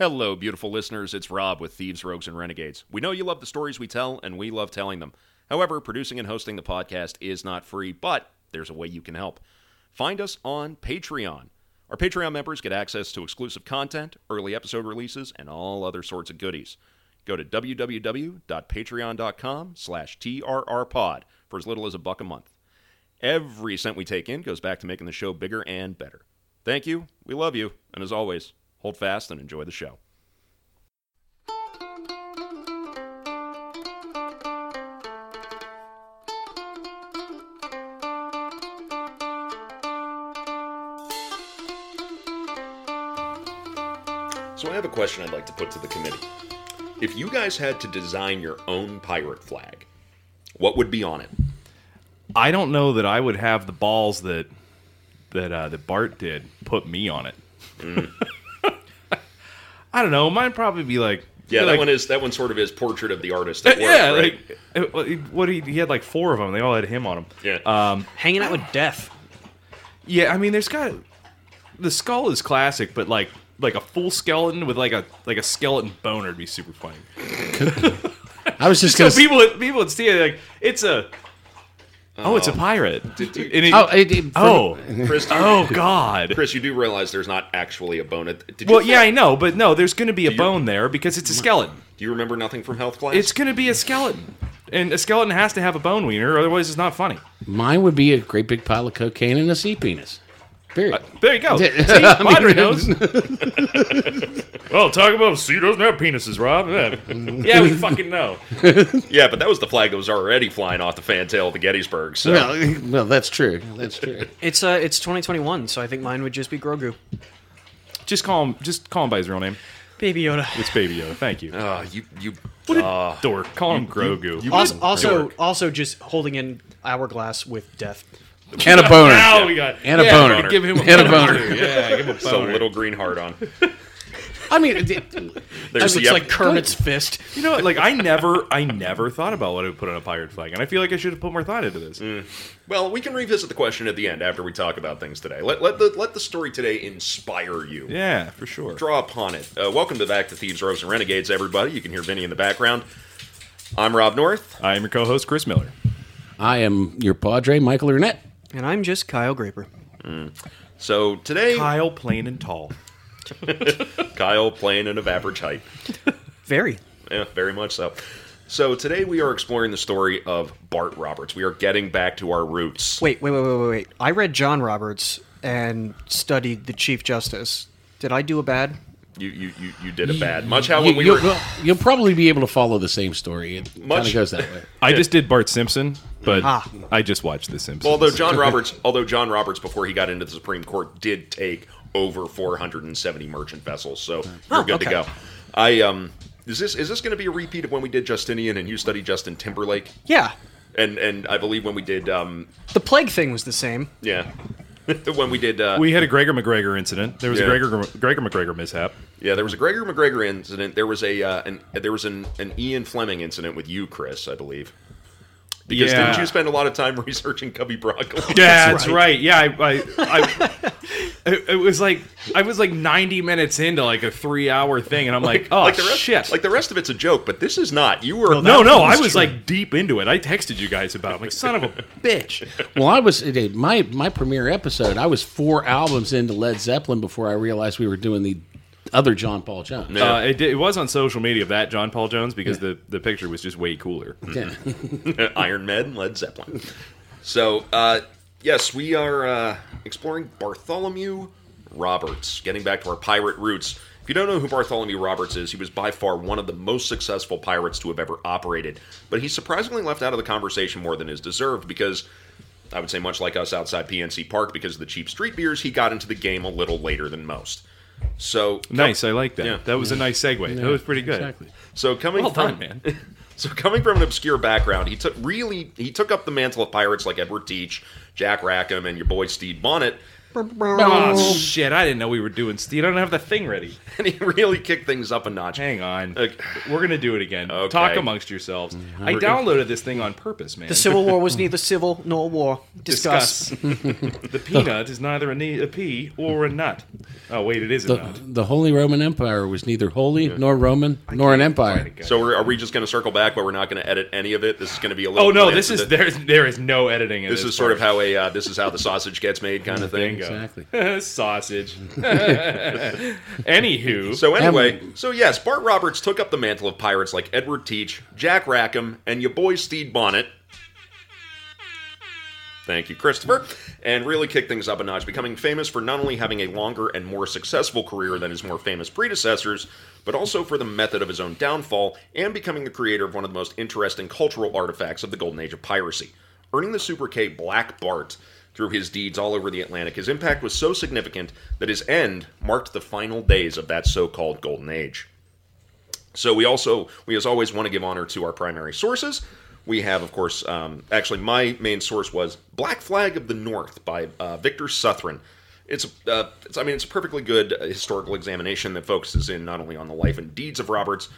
Hello, beautiful listeners. It's Rob with Thieves, Rogues, and Renegades. We know you love the stories we tell, and we love telling them. However, producing and hosting the podcast is not free, but there's a way you can help. Find us on Patreon. Our Patreon members get access to exclusive content, early episode releases, and all other sorts of goodies. Go to www.patreon.com/trrpod for as little as $1 a month. Every cent we take in goes back to making the show bigger and better. Thank you, we love you, and as always, hold fast and enjoy the show. So I have a question I'd like to put to the committee. If you guys had to design your own pirate flag, what would be on it? I don't know that I would have the balls that Bart did put me on it. Mm. I don't know. Mine probably be like... Yeah, that one sort of is portrait of the artist at work, yeah, right? He had like four of them. They all had him on them. Yeah. Hanging out with death. Yeah, I mean, there's got... The skull is classic, but like a full skeleton with like a skeleton boner would be super funny. I was just going to... So people would see it like, it's a... Oh, it's a pirate. Chris, God. Chris, you do realize there's not actually a bone. I know, but no, there's going to be a bone there because it's a skeleton. Do you remember nothing from health class? It's going to be a skeleton. And a skeleton has to have a bone wiener, otherwise it's not funny. Mine would be a great big pile of cocaine and a sea penis. Period. There you go. See, Padre knows. Well, talk about sea doesn't have penises, Rob. Yeah, we fucking know. Yeah, but that was the flag that was already flying off the fantail of the Gettysburg. So. Well, that's true. That's true. It's 2021, so I think mine would just be Grogu. Just call him by his real name. Baby Yoda. It's Baby Yoda. Thank you. What a dork. Call him Grogu. Also, just holding an hourglass with death. And a boner. Now we got boner. Give him a boner. Yeah, give him a boner. Some little green heart on. I mean, it's like Kermit's fist. You know what? Like I never thought about what I would put on a pirate flag, and I feel like I should have put more thought into this. Mm. Well, we can revisit the question at the end after we talk about things today. Let the story today inspire you. Yeah, for sure. Draw upon it. Welcome to Back to Thieves, Rogues, and Renegades, everybody. You can hear Vinny in the background. I'm Rob North. I am your co-host, Chris Miller. I am your padre, Michael Arnett. And I'm just Kyle Graper. Mm. So today... Kyle, plain and tall. Kyle, plain and of average height. Very. Yeah, very much so. So today we are exploring the story of Bart Roberts. We are getting back to our roots. Wait. I read John Roberts and studied the Chief Justice. Did I do a bad... You did it bad. Much how when we were... You'll probably be able to follow the same story. It kind of goes that way. I just did Bart Simpson, but I just watched The Simpsons. Although John Roberts, before he got into the Supreme Court, did take over 470 merchant vessels, so you're good to go. Is this going to be a repeat of when we did Justinian and you studied Justin Timberlake? Yeah. And I believe when we did... The plague thing was the same. Yeah. When we did... we had a Gregor McGregor incident. There was a Gregor McGregor mishap. Yeah, there was a Gregor McGregor incident. There was an Ian Fleming incident with you, Chris, I believe. Because didn't you spend a lot of time researching Cubby Broccoli? Yeah, that's right. Yeah, it was like... I was like 90 minutes into like a 3-hour thing, and I'm like oh, shit. Like the rest of it's a joke, but this is not. You were... No, I was like deep into it. I texted you guys about it. I'm like, son of a bitch. Well, I was... My premiere episode, I was 4 albums into Led Zeppelin before I realized we were doing the other John Paul Jones. Yeah. It was on social media of that John Paul Jones because the picture was just way cooler. Yeah. Iron Maiden, Led Zeppelin. So, yes, we are exploring Bartholomew Roberts, getting back to our pirate roots. If you don't know who Bartholomew Roberts is, he was by far one of the most successful pirates to have ever operated. But he's surprisingly left out of the conversation more than is deserved because... I would say much like us outside PNC Park because of the cheap street beers, he got into the game a little later than most. So nice, I like that. Yeah. That was a nice segue. Yeah, that was pretty good. Exactly. So coming from an obscure background, he took up the mantle of pirates like Edward Teach, Jack Rackham, and your boy Steed Bonnet, Oh, shit, I didn't know we were doing Steed. I don't have the thing ready. And he really kicked things up a notch. Hang on. We're going to do it again. Okay. Talk amongst yourselves. Mm-hmm. I downloaded this thing on purpose, man. The Civil War was neither civil nor war. Discuss. The peanut is neither a pea or a nut. Oh, wait, it is a nut. The Holy Roman Empire was neither holy nor Roman nor an empire. So are we just going to circle back, but we're not going to edit any of it? This is going to be a little... Oh, no, this is... There is no editing in this. This is sort of how a... this is how the sausage gets made kind of thing. Exactly. Sausage. Anywho. So anyway, yes, Bart Roberts took up the mantle of pirates like Edward Teach, Jack Rackham, and your boy Steed Bonnet. Thank you, Christopher. And really kicked things up a notch, becoming famous for not only having a longer and more successful career than his more famous predecessors, but also for the method of his own downfall and becoming the creator of one of the most interesting cultural artifacts of the golden age of piracy, earning the Super K Black Bart. Through his deeds all over the Atlantic, his impact was so significant that his end marked the final days of that so-called golden age. So we as always want to give honor to our primary sources. We have, of course, actually my main source was Black Flag of the North by Victor Suthran. It's a perfectly good historical examination that focuses in not only on the life and deeds of Roberts,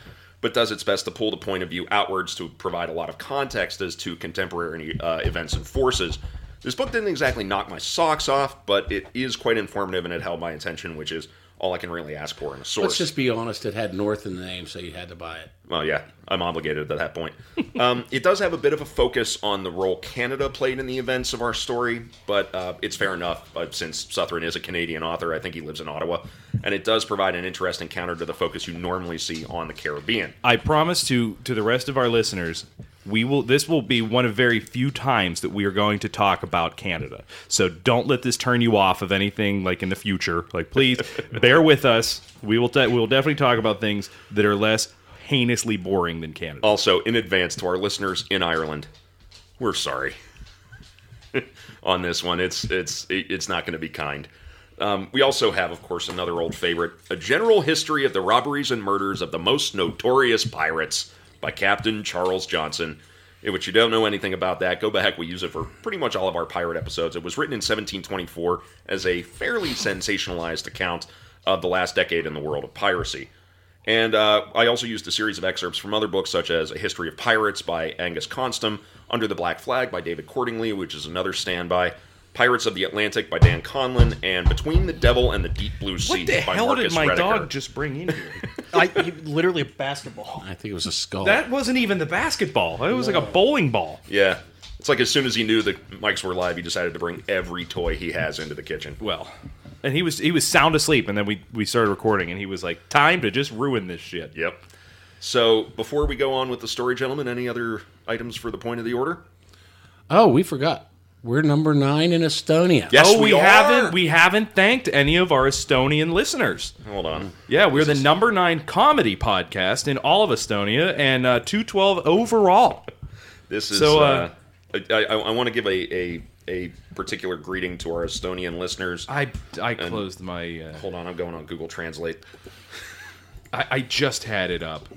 but does its best to pull the point of view outwards to provide a lot of context as to contemporary events and forces. This book didn't exactly knock my socks off, but it is quite informative and it held my attention, which is all I can really ask for in a source. Let's just be honest, it had North in the name, so you had to buy it. Well, yeah, I'm obligated at that point. It does have a bit of a focus on the role Canada played in the events of our story, but it's fair enough. Since Suthran is a Canadian author, I think he lives in Ottawa, and it does provide an interesting counter to the focus you normally see on the Caribbean. I promise to the rest of our listeners... This will be one of very few times that we are going to talk about Canada. So don't let this turn you off of anything like in the future. Like, please, bear with us. We will definitely talk about things that are less heinously boring than Canada. Also, in advance to our listeners in Ireland, we're sorry on this one. It's not going to be kind. We also have, of course, another old favorite, A General History of the Robberies and Murders of the Most Notorious Pirates, by Captain Charles Johnson. Which you don't know anything about that, go back. We use it for pretty much all of our pirate episodes. It was written in 1724 as a fairly sensationalized account of the last decade in the world of piracy. And I also used a series of excerpts from other books, such as A History of Pirates by Angus Konstom, Under the Black Flag by David Cordingley, which is another standby, Pirates of the Atlantic by Dan Conlon, and Between the Devil and the Deep Blue Sea by Marcus Rediker. What the hell did my dog just bring in here? Literally a basketball. I think it was a skull. That wasn't even the basketball. It was like a bowling ball. Yeah. It's like as soon as he knew the mics were live, he decided to bring every toy he has into the kitchen. Well, and he was sound asleep, and then we started recording, and he was like, time to just ruin this shit. Yep. So before we go on with the story, gentlemen, any other items for the point of the order? Oh, we forgot. We're number 9 in Estonia. Yes, we are. We haven't thanked any of our Estonian listeners. Hold on. Yeah, we're the number 9 comedy podcast in all of Estonia and 212 overall. This is so. I want to give a particular greeting to our Estonian listeners. I closed my. Hold on, I'm going on Google Translate. I just had it up.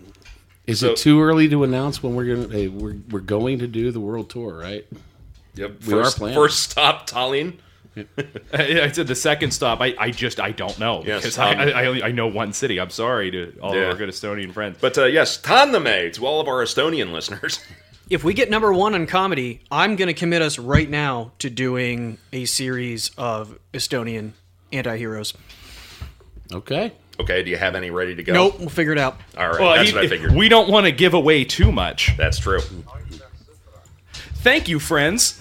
Is it too early to announce when we're going to do the world tour? Right. Yep. First stop, Tallinn. I said the second stop. I don't know. Yes, because I know one city. I'm sorry to all of our good Estonian friends. But yes, Tanname to all of our Estonian listeners. If we get number 1 on comedy, I'm going to commit us right now to doing a series of Estonian anti-heroes. Okay. Okay, do you have any ready to go? Nope, we'll figure it out. All right, well, that's what I figured. We don't want to give away too much. That's true. Thank you, friends.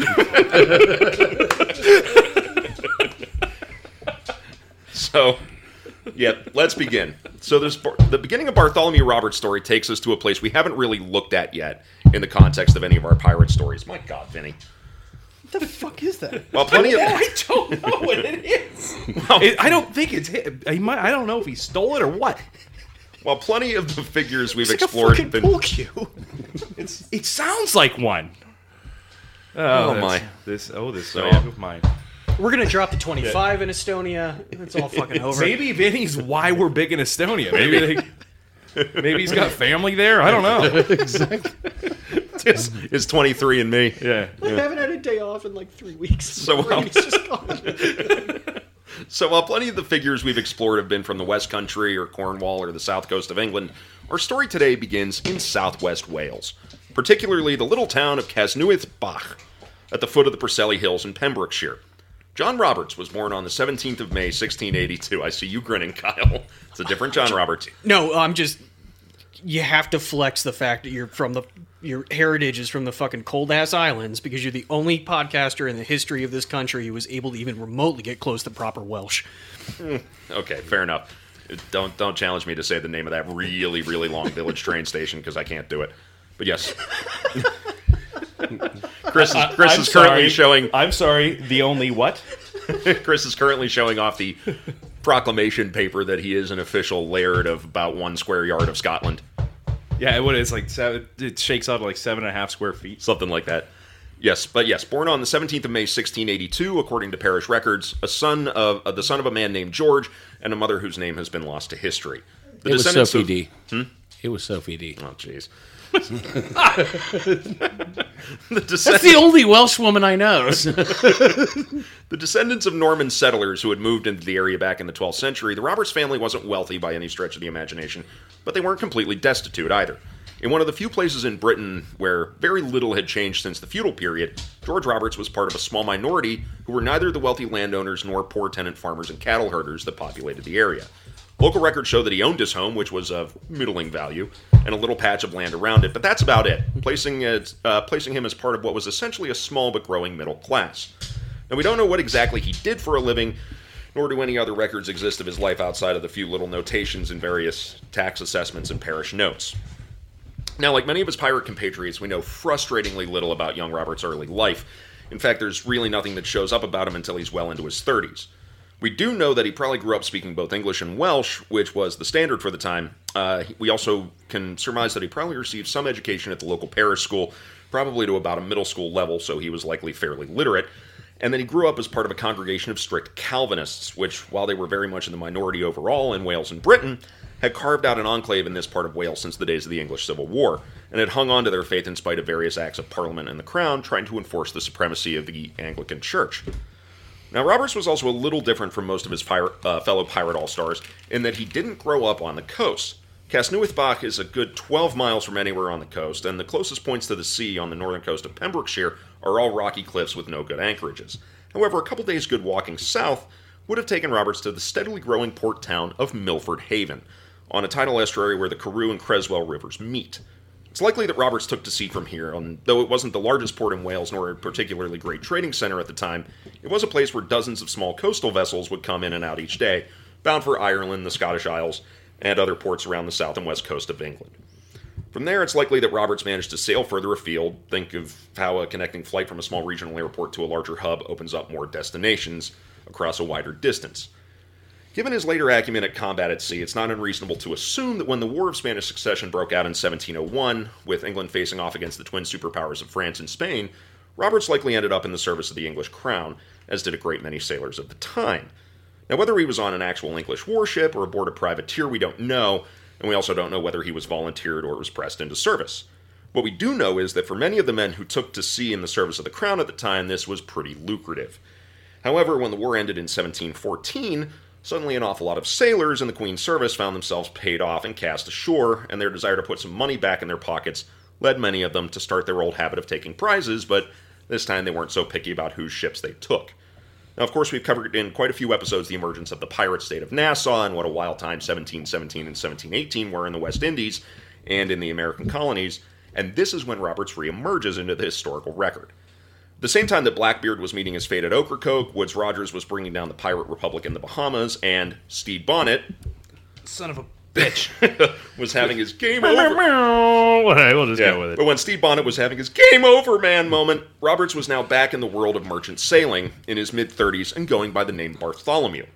So, yeah, let's begin. So the beginning of Bartholomew Roberts' story takes us to a place we haven't really looked at yet in the context of any of our pirate stories. My God, Vinny. What the fuck is that? Well, I don't know what it is. Well, I don't think it's him. I don't know if he stole it or what. Well, plenty of the figures we've explored... It's like a fucking pool cue. It sounds like one. Oh my! This bag of mine. We're gonna drop the 25 in Estonia. It's all fucking over. Maybe Vinny's why we're big in Estonia. Maybe he's got family there. I don't know. Exactly. It's 23 and me. Yeah. I haven't had a day off in like 3 weeks. So well. Just gone. So while plenty of the figures we've explored have been from the West Country or Cornwall or the south coast of England, our story today begins in southwest Wales, particularly the little town of Casnewydd Bach, at the foot of the Preseli Hills in Pembrokeshire. John Roberts was born on the 17th of May, 1682. I see you grinning, Kyle. It's a different John Roberts. No, I'm just... You have to flex the fact that you're from the... Your heritage is from the fucking cold-ass islands because you're the only podcaster in the history of this country who was able to even remotely get close to proper Welsh. Okay, fair enough. Don't challenge me to say the name of that really, really long village train station because I can't do it. But yes... Chris is currently showing off the proclamation paper that he is an official laird of about 1 square yard of Scotland. Yeah, it shakes out like 7.5 square feet. Something like that. Yes, born on the 17th of May, 1682, according to parish records, the son of a man named George and a mother whose name has been lost to history. It was Sophie D. Oh, jeez. That's the only Welsh woman I know. The descendants of Norman settlers who had moved into the area back in the 12th century, the Roberts family wasn't wealthy by any stretch of the imagination, but they weren't completely destitute either. In one of the few places in Britain where very little had changed since the feudal period, George Roberts was part of a small minority who were neither the wealthy landowners nor poor tenant farmers and cattle herders that populated the area. Local records show that he owned his home, which was of middling value, and a little patch of land around it, but that's about it, placing him as part of what was essentially a small but growing middle class. Now, we don't know what exactly he did for a living, nor do any other records exist of his life outside of the few little notations in various tax assessments and parish notes. Now, like many of his pirate compatriots, we know frustratingly little about young Robert's early life. In fact, there's really nothing that shows up about him until he's well into his 30s. We do know that he probably grew up speaking both English and Welsh, which was the standard for the time. We also can surmise that he probably received some education at the local parish school, probably to about a middle school level, so he was likely fairly literate. And then he grew up as part of a congregation of strict Calvinists, which, while they were very much in the minority overall in Wales and Britain, had carved out an enclave in this part of Wales since the days of the English Civil War, and had hung on to their faith in spite of various acts of Parliament and the Crown trying to enforce the supremacy of the Anglican Church. Now, Roberts was also a little different from most of his fellow pirate all-stars in that he didn't grow up on the coast. Casnewydd Bach is a good 12 miles from anywhere on the coast, and the closest points to the sea on the northern coast of Pembrokeshire are all rocky cliffs with no good anchorages. However, a couple days' good walking south would have taken Roberts to the steadily growing port town of Milford Haven, on a tidal estuary where the Carew and Creswell rivers meet. It's likely that Roberts took to sea from here, and though it wasn't the largest port in Wales nor a particularly great trading center at the time, it was a place where dozens of small coastal vessels would come in and out each day, bound for Ireland, the Scottish Isles, and other ports around the south and west coast of England. From there, it's likely that Roberts managed to sail further afield. Think of how a connecting flight from a small regional airport to a larger hub opens up more destinations across a wider distance. Given his later acumen at combat at sea, it's not unreasonable to assume that when the War of Spanish Succession broke out in 1701, with England facing off against the twin superpowers of France and Spain, Roberts likely ended up in the service of the English crown, as did a great many sailors of the time. Now, whether he was on an actual English warship or aboard a privateer, we don't know, and we also don't know whether he was volunteered or was pressed into service. What we do know is that for many of the men who took to sea in the service of the crown at the time, this was pretty lucrative. However, when the war ended in 1714, suddenly an awful lot of sailors in the Queen's service found themselves paid off and cast ashore, and their desire to put some money back in their pockets led many of them to start their old habit of taking prizes, but this time they weren't so picky about whose ships they took. Now, of course, we've covered in quite a few episodes the emergence of the pirate state of Nassau and what a wild time 1717 and 1718 were in the West Indies and in the American colonies, and this is when Roberts re-emerges into the historical record. The same time that Blackbeard was meeting his fate at Ocracoke, Woodes Rogers was bringing down the Pirate Republic in the Bahamas, and Steed Bonnet, son of a bitch, was having his game over. We'll just go with it. But when Steed Bonnet was having his game over, man moment, Roberts was now back in the world of merchant sailing in his mid-30s and going by the name Bartholomew.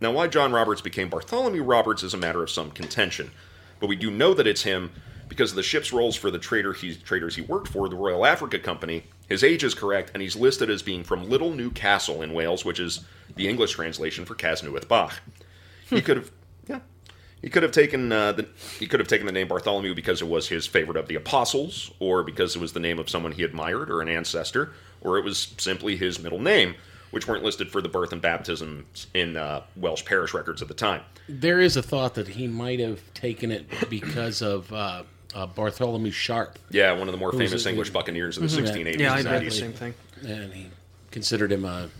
Now, why John Roberts became Bartholomew Roberts is a matter of some contention, but we do know that it's him because of the ship's roles for the traders he worked for, the Royal Africa Company. His age is correct, and he's listed as being from Little Newcastle in Wales, which is the English translation for Casnewydd Bach. He could have taken the name Bartholomew because it was his favorite of the apostles, or because it was the name of someone he admired, or an ancestor, or it was simply his middle name, which weren't listed for the birth and baptisms in Welsh parish records at the time. There is a thought that he might have taken it because of Bartholomew Sharp. Yeah, one of the more famous English buccaneers of the 1680s. Yeah, I read the same thing. And he considered him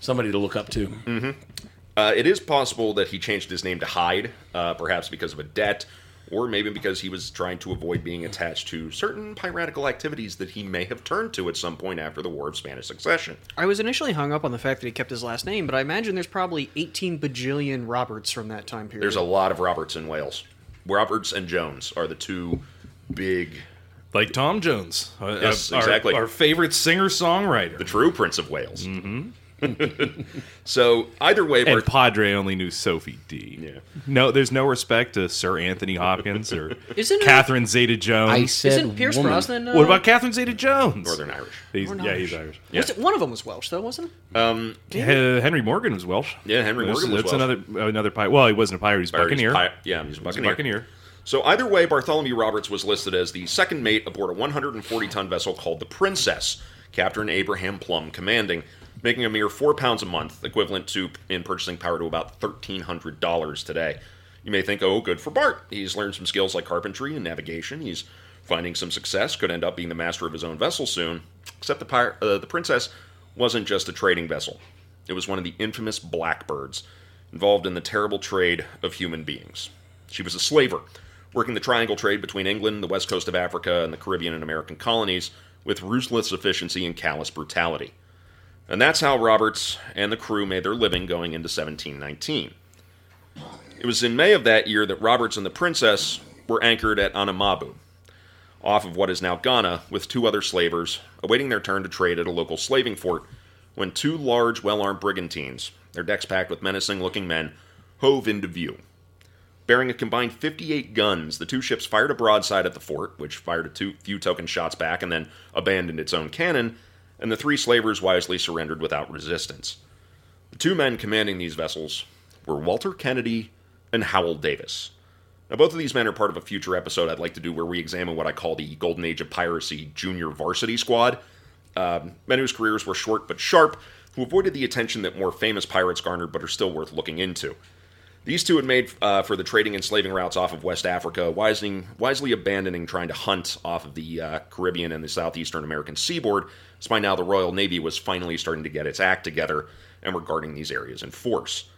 somebody to look up to. Mm-hmm. It is possible that he changed his name to Hyde, perhaps because of a debt, or maybe because he was trying to avoid being attached to certain piratical activities that he may have turned to at some point after the War of Spanish Succession. I was initially hung up on the fact that he kept his last name, but I imagine there's probably 18 bajillion Roberts from that time period. There's a lot of Roberts in Wales. Roberts and Jones are the two big... Like Tom Jones. Yes, exactly. Our favorite singer-songwriter. The true Prince of Wales. Mm-hmm. So either way, and Padre only knew Sophie D. Yeah. No, there's no respect to Sir Anthony Hopkins or Catherine Zeta-Jones. I said, isn't Pierce Brosnan? What about Catherine Zeta-Jones? Northern Irish. He's Irish. Yeah. One of them was Welsh, though, wasn't he? Henry Morgan was Welsh. Yeah, Henry Morgan was Welsh. That's another pirate. Well, he wasn't a pirate; he was a buccaneer. He was a buccaneer. So either way, Bartholomew Roberts was listed as the second mate aboard a 140-ton vessel called the Princess, Captain Abraham Plum commanding, making a mere £4 a month, equivalent to, in purchasing power, to about $1,300 today. You may think, oh, good for Bart. He's learned some skills like carpentry and navigation. He's finding some success, could end up being the master of his own vessel soon. Except the Princess wasn't just a trading vessel. It was one of the infamous blackbirds, involved in the terrible trade of human beings. She was a slaver, working the triangle trade between England, the west coast of Africa, and the Caribbean and American colonies, with ruthless efficiency and callous brutality. And that's how Roberts and the crew made their living going into 1719. It was in May of that year that Roberts and the Princess were anchored at Anamabu, off of what is now Ghana, with two other slavers, awaiting their turn to trade at a local slaving fort, when two large, well-armed brigantines, their decks packed with menacing-looking men, hove into view. Bearing a combined 58 guns, the two ships fired a broadside at the fort, which fired a few token shots back and then abandoned its own cannon, and the three slavers wisely surrendered without resistance. The two men commanding these vessels were Walter Kennedy and Howell Davis. Now, both of these men are part of a future episode I'd like to do where we examine what I call the Golden Age of Piracy Junior Varsity Squad, men whose careers were short but sharp, who avoided the attention that more famous pirates garnered but are still worth looking into. These two had made for the trading and slaving routes off of West Africa, wisely abandoning trying to hunt off of the Caribbean and the southeastern American seaboard, as by now the Royal Navy was finally starting to get its act together and were guarding these areas in force.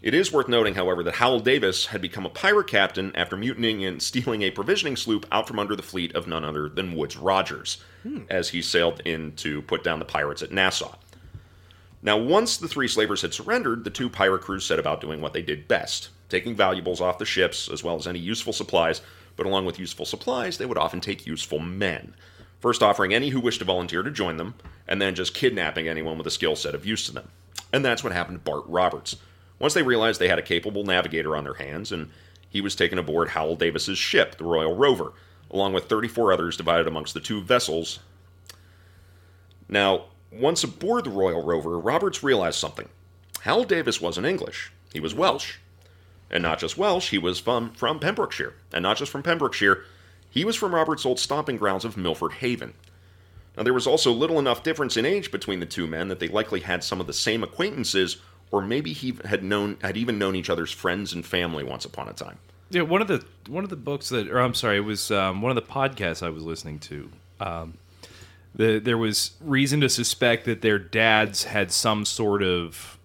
It is worth noting, however, that Howell Davis had become a pirate captain after mutinying and stealing a provisioning sloop out from under the fleet of none other than Woodes Rogers, as he sailed in to put down the pirates at Nassau. Now, once the three slavers had surrendered, the two pirate crews set about doing what they did best, taking valuables off the ships, as well as any useful supplies, but along with useful supplies, they would often take useful men, first offering any who wished to volunteer to join them, and then just kidnapping anyone with a skill set of use to them. And that's what happened to Bart Roberts. Once they realized they had a capable navigator on their hands, and he was taken aboard Howell Davis's ship, the Royal Rover, along with 34 others divided amongst the two vessels. Now, once aboard the Royal Rover, Roberts realized something. Hal Davis wasn't English. He was Welsh. And not just Welsh, he was from Pembrokeshire. And not just from Pembrokeshire, he was from Robert's old stomping grounds of Milford Haven. Now, there was also little enough difference in age between the two men that they likely had some of the same acquaintances, or maybe had even known each other's friends and family once upon a time. Yeah, one of the books that, or I'm sorry, it was one of the podcasts I was listening to, there was reason to suspect that their dads had some sort of...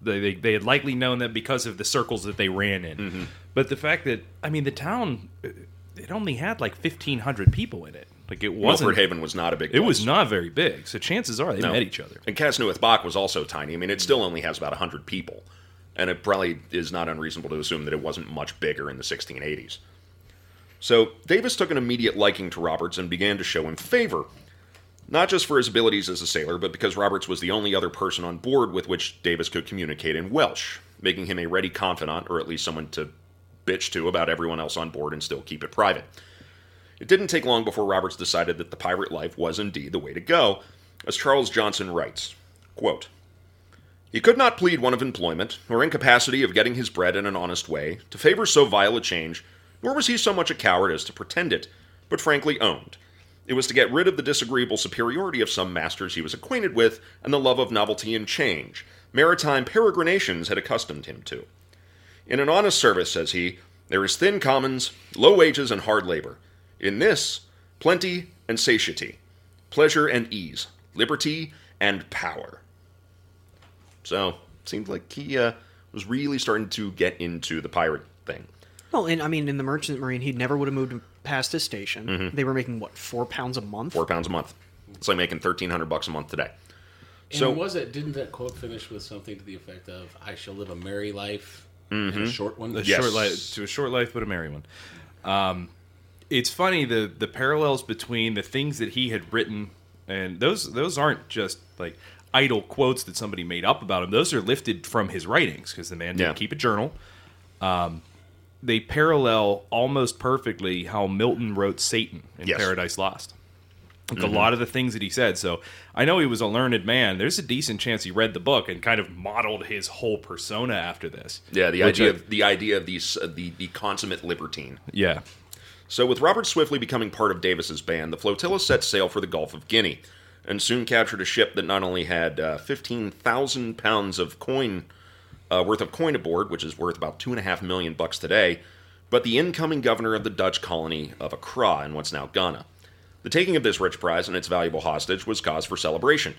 They had likely known them because of the circles that they ran in. Mm-hmm. But the fact that... I mean, the town, it only had like 1,500 people in it. Like, it wasn't... Milford Haven was not a big place. It was not very big. So chances are they met each other. And Casnewydd Bach was also tiny. I mean, it still only has about 100 people. And it probably is not unreasonable to assume that it wasn't much bigger in the 1680s. So Davis took an immediate liking to Roberts and began to show him favor, not just for his abilities as a sailor, but because Roberts was the only other person on board with which Davis could communicate in Welsh, making him a ready confidant, or at least someone to bitch to about everyone else on board and still keep it private. It didn't take long before Roberts decided that the pirate life was indeed the way to go, as Charles Johnson writes, quote, "He could not plead want of employment, or incapacity of getting his bread in an honest way, to favor so vile a change, nor was he so much a coward as to pretend it, but frankly owned, It was to get rid of the disagreeable superiority of some masters he was acquainted with and the love of novelty and change maritime peregrinations had accustomed him to. In an honest service, says he, there is thin commons, low wages, and hard labor. In this, plenty and satiety, pleasure and ease, liberty and power. So, it seemed like he was really starting to get into the pirate thing. Well, and I mean, in the Merchant Marine, he never would have moved past his station. Mm-hmm. They were making, what, £4 a month? £4 a month. It's like making $1,300 a month today. And so, didn't that quote finish with something to the effect of, I shall live a merry life, mm-hmm. and a short one? To a short life, but a merry one. It's funny, the parallels between the things that he had written, and those aren't just, like, idle quotes that somebody made up about him. Those are lifted from his writings, because the man didn't keep a journal. They parallel almost perfectly how Milton wrote Satan in Paradise Lost. Like a lot of the things that he said. So I know he was a learned man. There's a decent chance he read the book and kind of modeled his whole persona after this. Yeah, the idea of the consummate libertine. Yeah. So with Robert swiftly becoming part of Davis's band, the flotilla set sail for the Gulf of Guinea and soon captured a ship that not only had 15,000 pounds of coin worth of coin aboard, which is worth about $2.5 million today, but the incoming governor of the Dutch colony of Accra in what's now Ghana. The taking of this rich prize and its valuable hostage was cause for celebration,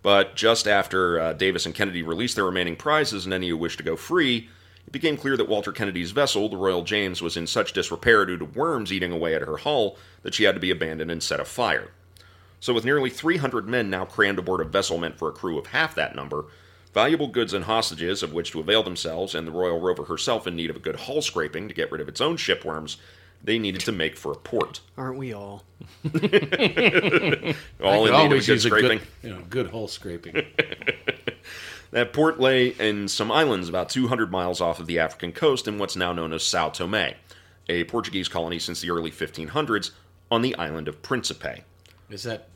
but just after Davis and Kennedy released their remaining prizes and any who wished to go free, it became clear that Walter Kennedy's vessel, the Royal James, was in such disrepair due to worms eating away at her hull that she had to be abandoned and set afire. So with nearly 300 men now crammed aboard a vessel meant for a crew of half that number, valuable goods and hostages of which to avail themselves, and the Royal Rover herself in need of a good hull scraping to get rid of its own shipworms, they needed to make for a port. Aren't we all? All in need of a good scraping. Good hull scraping. That port lay in some islands about 200 miles off of the African coast in what's now known as São Tomé, a Portuguese colony since the early 1500s on the island of Principe. Is that...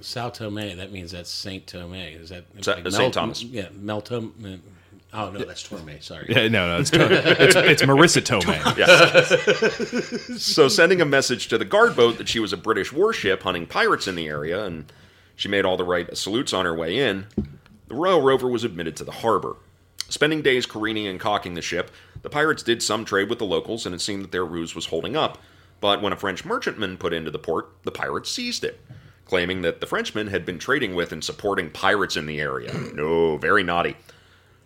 São Tomé, that means that's St. Tomé. Is that like St. Thomas? Yeah, Meltom. Oh, no, that's Tormé, sorry. Yeah, no, it's Tormé. it's Marissa Tomei. Yes. So sending a message to the guard boat that she was a British warship hunting pirates in the area, and she made all the right salutes on her way in, the Royal Rover was admitted to the harbor. Spending days careening and caulking the ship, the pirates did some trade with the locals, and it seemed that their ruse was holding up. But when a French merchantman put into the port, the pirates seized it, claiming that the Frenchmen had been trading with and supporting pirates in the area. No, very naughty.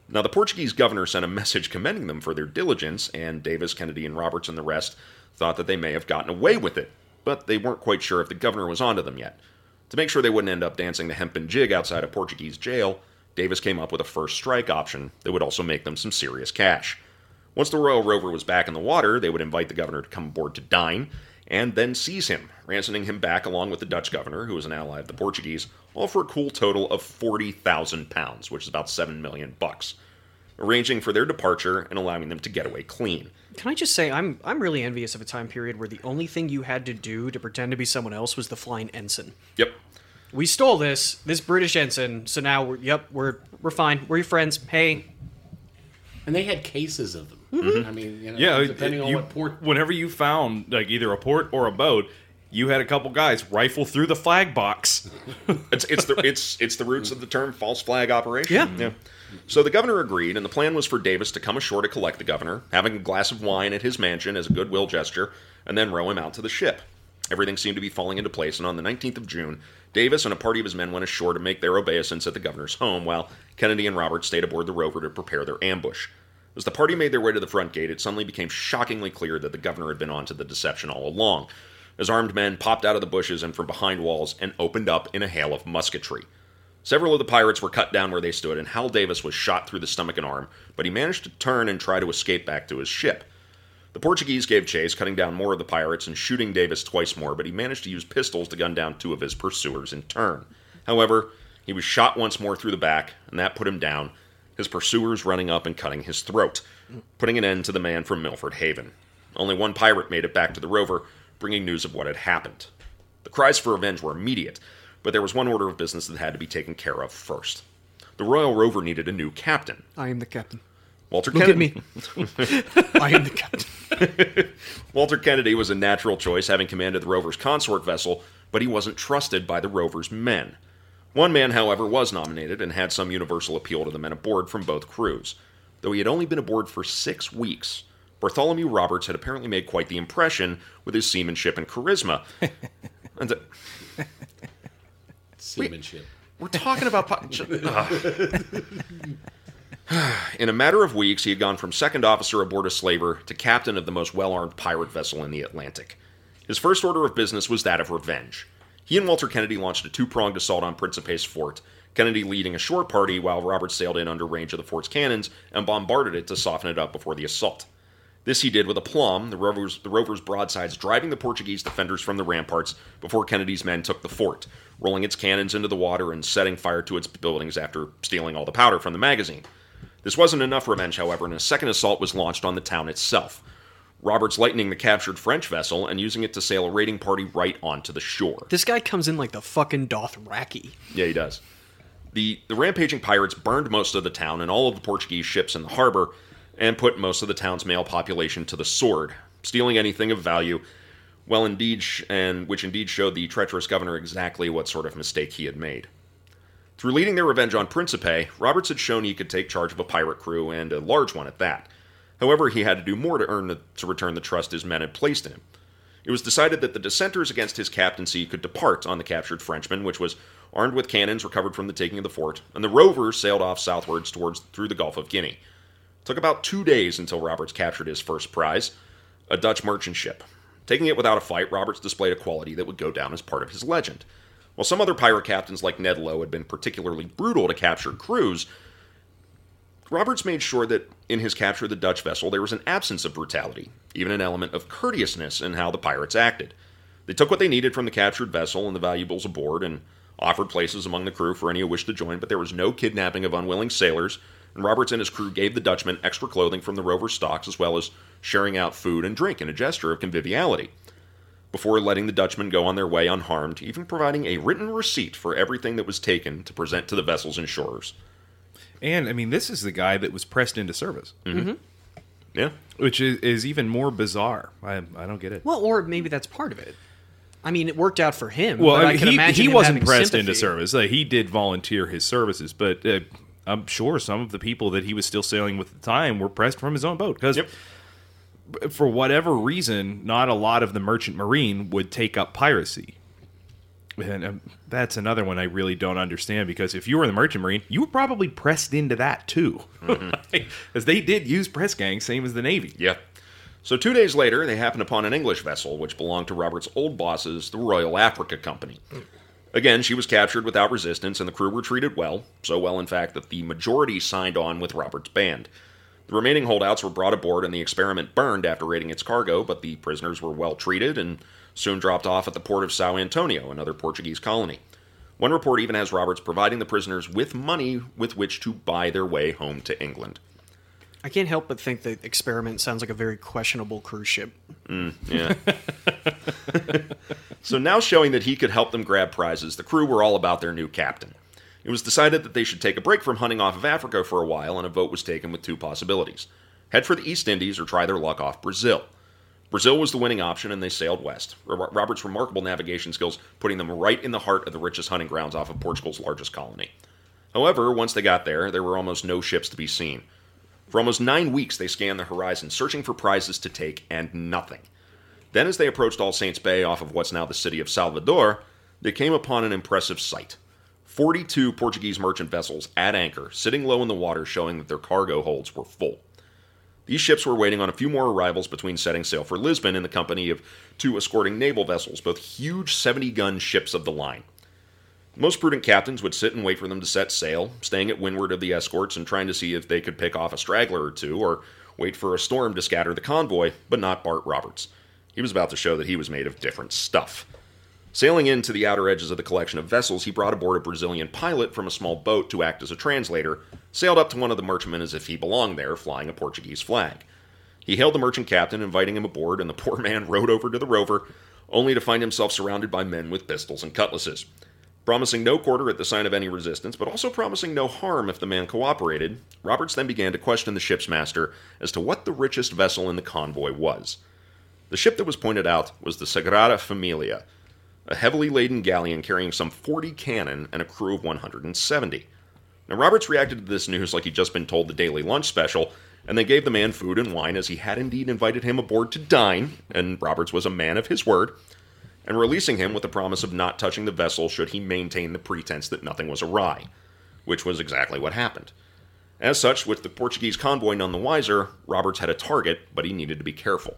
Now, the Portuguese governor sent a message commending them for their diligence, and Davis, Kennedy, and Roberts and the rest thought that they may have gotten away with it, but they weren't quite sure if the governor was onto them yet. To make sure they wouldn't end up dancing the hempen jig outside a Portuguese jail, Davis came up with a first strike option that would also make them some serious cash. Once the Royal Rover was back in the water, they would invite the governor to come aboard to dine, and then seize him, ransoming him back along with the Dutch governor, who was an ally of the Portuguese, all for a cool total of 40,000 pounds, which is about $7 million, arranging for their departure and allowing them to get away clean. Can I just say, I'm really envious of a time period where the only thing you had to do to pretend to be someone else was the flying ensign. Yep. We stole this British ensign, so now we're fine. We're your friends. Hey. And they had cases of them. Mm-hmm. I mean, depending on what port. Whenever you found like either a port or a boat, you had a couple guys rifle through the flag box. it's the roots of the term false flag operation. Yeah. So the governor agreed, and the plan was for Davis to come ashore to collect the governor, having a glass of wine at his mansion as a goodwill gesture, and then row him out to the ship. Everything seemed to be falling into place, and on the 19th of June, Davis and a party of his men went ashore to make their obeisance at the governor's home, while Kennedy and Roberts stayed aboard the Rover to prepare their ambush. As the party made their way to the front gate, it suddenly became shockingly clear that the governor had been onto the deception all along, as armed men popped out of the bushes and from behind walls and opened up in a hail of musketry. Several of the pirates were cut down where they stood, and Hal Davis was shot through the stomach and arm, but he managed to turn and try to escape back to his ship. The Portuguese gave chase, cutting down more of the pirates and shooting Davis twice more, but he managed to use pistols to gun down two of his pursuers in turn. However, he was shot once more through the back, and that put him down, his pursuers running up and cutting his throat, putting an end to the man from Milford Haven. Only one pirate made it back to the Rover, bringing news of what had happened. The cries for revenge were immediate, but there was one order of business that had to be taken care of first. The Royal Rover needed a new captain. I am the captain. Walter Kennedy. Look at me. I am the captain. Walter Kennedy was a natural choice, having commanded the Rover's consort vessel, but he wasn't trusted by the Rover's men. One man, however, was nominated and had some universal appeal to the men aboard from both crews. Though he had only been aboard for 6 weeks, Bartholomew Roberts had apparently made quite the impression with his seamanship and charisma. And seamanship. We're talking about... In a matter of weeks, he had gone from second officer aboard a slaver to captain of the most well-armed pirate vessel in the Atlantic. His first order of business was that of revenge. He and Walter Kennedy launched a two-pronged assault on Principe's fort, Kennedy leading a shore party while Roberts sailed in under range of the fort's cannons and bombarded it to soften it up before the assault. This he did with aplomb, the rover's broadsides driving the Portuguese defenders from the ramparts before Kennedy's men took the fort, rolling its cannons into the water and setting fire to its buildings after stealing all the powder from the magazine. This wasn't enough revenge, however, and a second assault was launched on the town itself, Roberts lightening the captured French vessel and using it to sail a raiding party right onto the shore. This guy comes in like the fucking Dothraki. Yeah, he does. The rampaging pirates burned most of the town and all of the Portuguese ships in the harbor and put most of the town's male population to the sword, stealing anything of value, which indeed showed the treacherous governor exactly what sort of mistake he had made. Through leading their revenge on Principe, Roberts had shown he could take charge of a pirate crew, and a large one at that. However, he had to do more to return the trust his men had placed in him. It was decided that the dissenters against his captaincy could depart on the captured Frenchman, which was armed with cannons recovered from the taking of the fort, and the Rover sailed off southwards through the Gulf of Guinea. It took about 2 days until Roberts captured his first prize, a Dutch merchant ship. Taking it without a fight, Roberts displayed a quality that would go down as part of his legend. While some other pirate captains like Ned Lowe had been particularly brutal to captured crews, Roberts made sure that in his capture of the Dutch vessel there was an absence of brutality, even an element of courteousness in how the pirates acted. They took what they needed from the captured vessel and the valuables aboard and offered places among the crew for any who wished to join, but there was no kidnapping of unwilling sailors, and Roberts and his crew gave the Dutchman extra clothing from the Rover's stocks as well as sharing out food and drink in a gesture of conviviality, before letting the Dutchmen go on their way unharmed, even providing a written receipt for everything that was taken to present to the vessel's insurers. And, I mean, this is the guy that was pressed into service. Mm-hmm. Yeah. Which is even more bizarre. I don't get it. Well, or maybe that's part of it. I mean, it worked out for him. Well, but I mean, he wasn't pressed into service. He did volunteer his services, but I'm sure some of the people that he was still sailing with at the time were pressed from his own boat. Because for whatever reason, not a lot of the merchant marine would take up piracy. And that's another one I really don't understand, because if you were in the merchant marine, you were probably pressed into that too. Mm-hmm. As they did use press gangs, same as the Navy. Yeah. So 2 days later, they happened upon an English vessel, which belonged to Robert's old bosses, the Royal Africa Company. Again, she was captured without resistance, and the crew were treated well. So well, in fact, that the majority signed on with Robert's band. The remaining holdouts were brought aboard, and the experiment burned after raiding its cargo, but the prisoners were well treated and soon dropped off at the port of São Antonio, another Portuguese colony. One report even has Roberts providing the prisoners with money with which to buy their way home to England. I can't help but think the experiment sounds like a very questionable cruise ship. Yeah. So now showing that he could help them grab prizes, the crew were all about their new captain. It was decided that they should take a break from hunting off of Africa for a while, and a vote was taken with two possibilities. Head for the East Indies or try their luck off Brazil. Brazil was the winning option, and they sailed west, Robert's remarkable navigation skills putting them right in the heart of the richest hunting grounds off of Portugal's largest colony. However, once they got there, there were almost no ships to be seen. For almost 9 weeks, they scanned the horizon, searching for prizes to take, and nothing. Then, as they approached All Saints Bay off of what's now the city of Salvador, they came upon an impressive sight. 42 Portuguese merchant vessels at anchor, sitting low in the water, showing that their cargo holds were full. These ships were waiting on a few more arrivals between setting sail for Lisbon in the company of two escorting naval vessels, both huge 70-gun ships of the line. Most prudent captains would sit and wait for them to set sail, staying at windward of the escorts and trying to see if they could pick off a straggler or two, or wait for a storm to scatter the convoy, but not Bart Roberts. He was about to show that he was made of different stuff. Sailing into the outer edges of the collection of vessels, he brought aboard a Brazilian pilot from a small boat to act as a translator, sailed up to one of the merchantmen as if he belonged there, flying a Portuguese flag. He hailed the merchant captain, inviting him aboard, and the poor man rowed over to the Rover, only to find himself surrounded by men with pistols and cutlasses. Promising no quarter at the sign of any resistance, but also promising no harm if the man cooperated, Roberts then began to question the ship's master as to what the richest vessel in the convoy was. The ship that was pointed out was the Sagrada Familia, a heavily laden galleon carrying some 40 cannon and a crew of 170. Now, Roberts reacted to this news like he'd just been told the daily lunch special, and then gave the man food and wine, as he had indeed invited him aboard to dine, and Roberts was a man of his word, and releasing him with the promise of not touching the vessel should he maintain the pretense that nothing was awry, which was exactly what happened. As such, with the Portuguese convoy none the wiser, Roberts had a target, but he needed to be careful.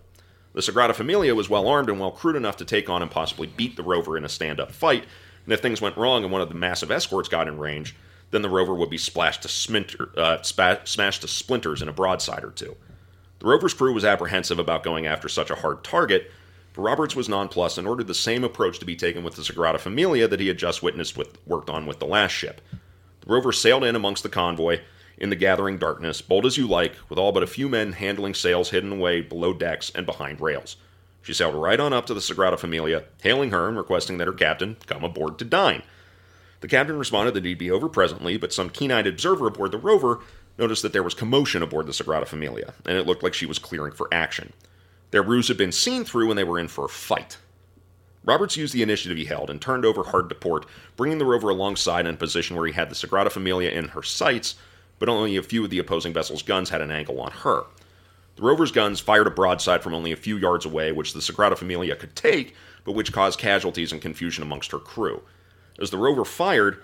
The Sagrada Familia was well armed and well crewed enough to take on and possibly beat the Rover in a stand-up fight, and if things went wrong and one of the massive escorts got in range, then the Rover would be smashed to splinters in a broadside or two. The Rover's crew was apprehensive about going after such a hard target, Roberts was nonplussed and ordered the same approach to be taken with the Sagrada Familia that he had just worked on with the last ship. The Rover sailed in amongst the convoy in the gathering darkness, bold as you like, with all but a few men handling sails hidden away below decks and behind rails. She sailed right on up to the Sagrada Familia, hailing her and requesting that her captain come aboard to dine. The captain responded that he'd be over presently, but some keen-eyed observer aboard the Rover noticed that there was commotion aboard the Sagrada Familia, and it looked like she was clearing for action. Their ruse had been seen through and they were in for a fight. Roberts used the initiative he held and turned over hard to port, bringing the Rover alongside in a position where he had the Sagrada Familia in her sights, but only a few of the opposing vessel's guns had an angle on her. The Rover's guns fired a broadside from only a few yards away, which the Sagrada Familia could take, but which caused casualties and confusion amongst her crew. As the Rover fired,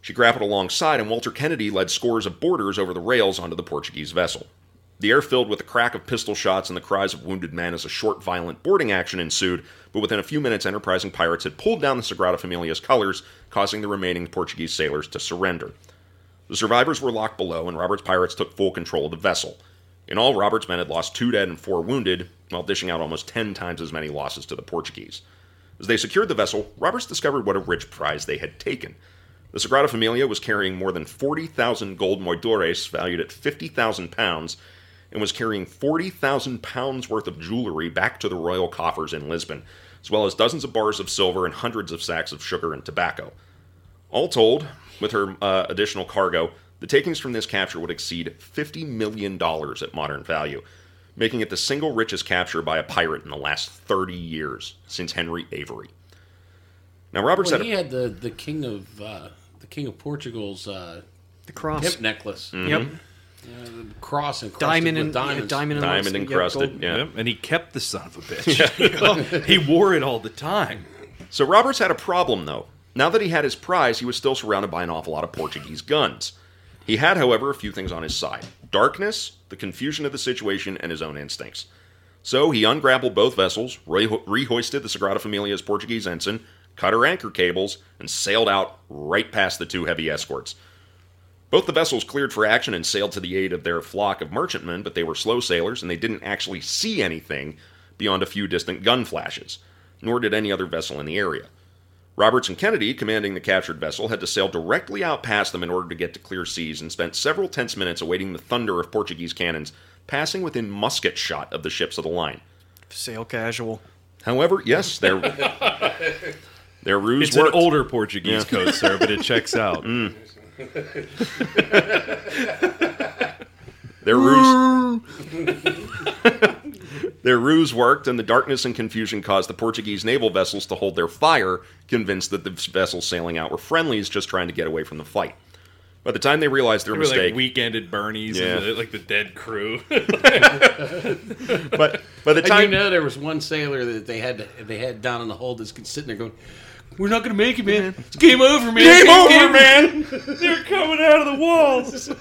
she grappled alongside, and Walter Kennedy led scores of boarders over the rails onto the Portuguese vessel. The air filled with the crack of pistol shots and the cries of wounded men as a short, violent boarding action ensued, but within a few minutes, enterprising pirates had pulled down the Sagrada Familia's colors, causing the remaining Portuguese sailors to surrender. The survivors were locked below, and Roberts' pirates took full control of the vessel. In all, Roberts' men had lost 2 dead and 4 wounded, while dishing out almost 10 times as many losses to the Portuguese. As they secured the vessel, Roberts discovered what a rich prize they had taken. The Sagrada Familia was carrying more than 40,000 gold moidores, valued at 50,000 pounds, and was carrying 40,000 pounds worth of jewelry back to the royal coffers in Lisbon, as well as dozens of bars of silver and hundreds of sacks of sugar and tobacco. All told, with her additional cargo, the takings from this capture would exceed $50 million at modern value, making it the single richest capture by a pirate in the last 30 years, since Henry Avery. Now, Roberts said... Well, he had the king of Portugal's... the cross. Hip necklace. Mm-hmm. Yep. The cross and diamond encrusted, yeah. And he kept the son of a bitch. He wore it all the time. So Roberts had a problem, though. Now that he had his prize, he was still surrounded by an awful lot of Portuguese guns. He had, however, a few things on his side: darkness, the confusion of the situation, and his own instincts. So he ungrappled both vessels, rehoisted the Sagrada Familia's Portuguese ensign, cut her anchor cables, and sailed out right past the 2 heavy escorts. Both the vessels cleared for action and sailed to the aid of their flock of merchantmen, but they were slow sailors and they didn't actually see anything beyond a few distant gun flashes, nor did any other vessel in the area. Roberts and Kennedy, commanding the captured vessel, had to sail directly out past them in order to get to clear seas and spent several tense minutes awaiting the thunder of Portuguese cannons passing within musket shot of the ships of the line. Sail casual. However, yes, their ruse worked. It's an older Portuguese code, sir, but it checks out. Mm. Their ruse worked, and the darkness and confusion caused the Portuguese naval vessels to hold their fire, convinced that the vessels sailing out were friendlies just trying to get away from the fight. By the time they realized their mistake... Like weekended Bernies and the dead crew. But by the time... there was one sailor that they had down in the hold that's sitting there going... We're not going to make it, man. It's game over, man. Game over, man. They're coming out of the walls.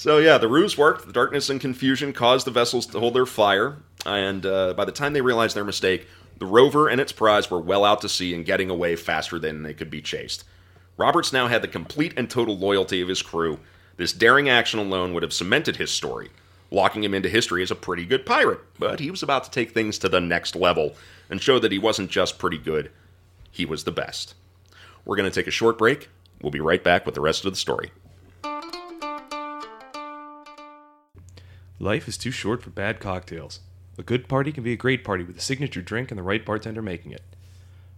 So, yeah, the ruse worked. The darkness and confusion caused the vessels to hold their fire. And by the time they realized their mistake, the Rover and its prize were well out to sea and getting away faster than they could be chased. Roberts now had the complete and total loyalty of his crew. This daring action alone would have cemented his story, locking him into history as a pretty good pirate. But he was about to take things to the next level and show that he wasn't just pretty good. He was the best. We're going to take a short break. We'll be right back with the rest of the story. Life is too short for bad cocktails. A good party can be a great party with a signature drink and the right bartender making it.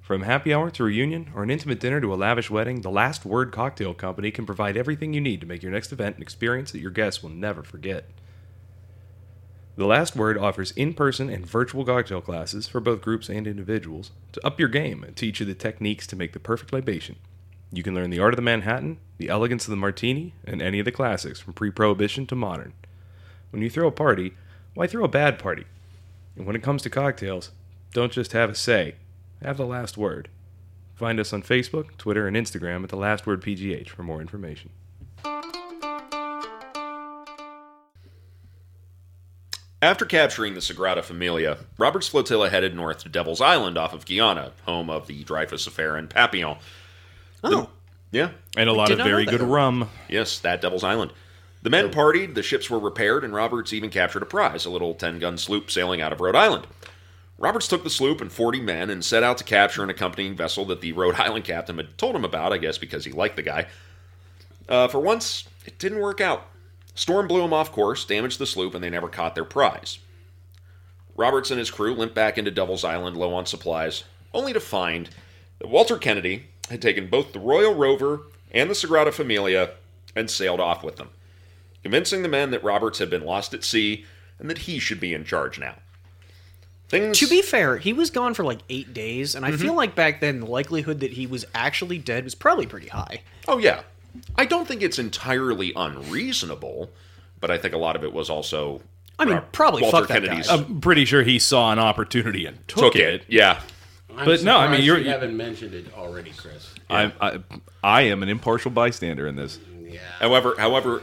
From happy hour to reunion, or an intimate dinner to a lavish wedding, the Last Word Cocktail Company can provide everything you need to make your next event an experience that your guests will never forget. The Last Word offers in-person and virtual cocktail classes for both groups and individuals to up your game and teach you the techniques to make the perfect libation. You can learn the art of the Manhattan, the elegance of the martini, and any of the classics from pre-prohibition to modern. When you throw a party, why throw a bad party? And when it comes to cocktails, don't just have a say, have the last word. Find us on Facebook, Twitter, and Instagram at The Last Word PGH for more information. After capturing the Sagrada Familia, Robert's flotilla headed north to Devil's Island off of Guyana, home of the Dreyfus Affair and Papillon. Oh. Yeah. And a lot of very good rum. Yes, that Devil's Island. The men partied, the ships were repaired, and Roberts even captured a prize, a little 10-gun sloop sailing out of Rhode Island. Roberts took the sloop and 40 men and set out to capture an accompanying vessel that the Rhode Island captain had told him about, I guess because he liked the guy. For once, it didn't work out. Storm blew them off course, damaged the sloop, and they never caught their prize. Roberts and his crew limped back into Devil's Island low on supplies, only to find that Walter Kennedy had taken both the Royal Rover and the Sagrada Familia and sailed off with them, convincing the men that Roberts had been lost at sea and that he should be in charge now. To be fair, he was gone for like 8 days, and I feel like back then the likelihood that he was actually dead was probably pretty high. Oh, yeah. I don't think it's entirely unreasonable, but I think a lot of it was also probably Walter Kennedy's. I'm pretty sure he saw an opportunity and took it. Yeah. You haven't mentioned it already, Chris. Yeah. I am an impartial bystander in this. Yeah. However,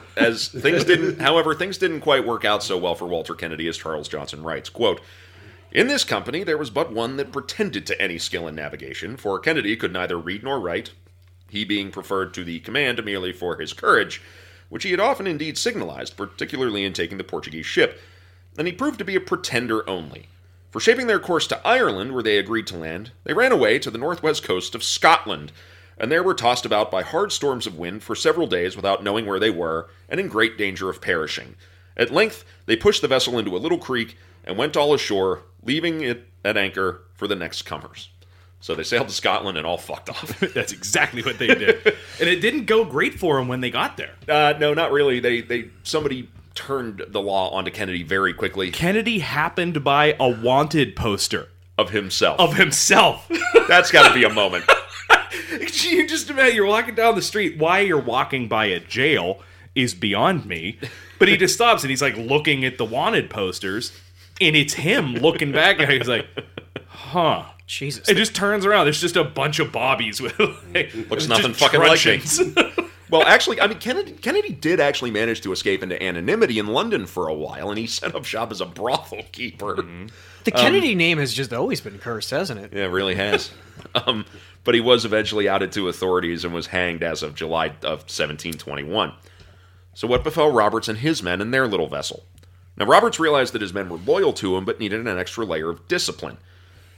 things didn't quite work out so well for Walter Kennedy, as Charles Johnson writes, quote, "In this company there was but one that pretended to any skill in navigation, for Kennedy could neither read nor write, he being preferred to the command merely for his courage, which he had often indeed signalized, particularly in taking the Portuguese ship, and he proved to be a pretender only. For shaping their course to Ireland, where they agreed to land, they ran away to the northwest coast of Scotland, and there were tossed about by hard storms of wind for several days without knowing where they were, and in great danger of perishing. At length they pushed the vessel into a little creek, and went all ashore, leaving it at anchor for the next comers." So they sailed to Scotland and all fucked off. That's exactly what they did. And it didn't go great for them when they got there. No, not really. Somebody turned the law onto Kennedy very quickly. Kennedy happened by a wanted poster. Of himself. That's got to be a moment. You just imagine you're walking down the street. Why you're walking by a jail is beyond me. But he just stops and he's like looking at the wanted posters. And it's him looking back at him. He's like, huh. Jesus. It just turns around. There's just a bunch of bobbies with like, looks nothing fucking truncheons. Like me. Well, actually, Kennedy did actually manage to escape into anonymity in London for a while, and he set up shop as a brothel keeper. Mm-hmm. The Kennedy name has just always been cursed, hasn't it? Yeah, it really has. But he was eventually outed to authorities and was hanged as of July of 1721. So what befell Roberts and his men in their little vessel? Now, Roberts realized that his men were loyal to him, but needed an extra layer of discipline,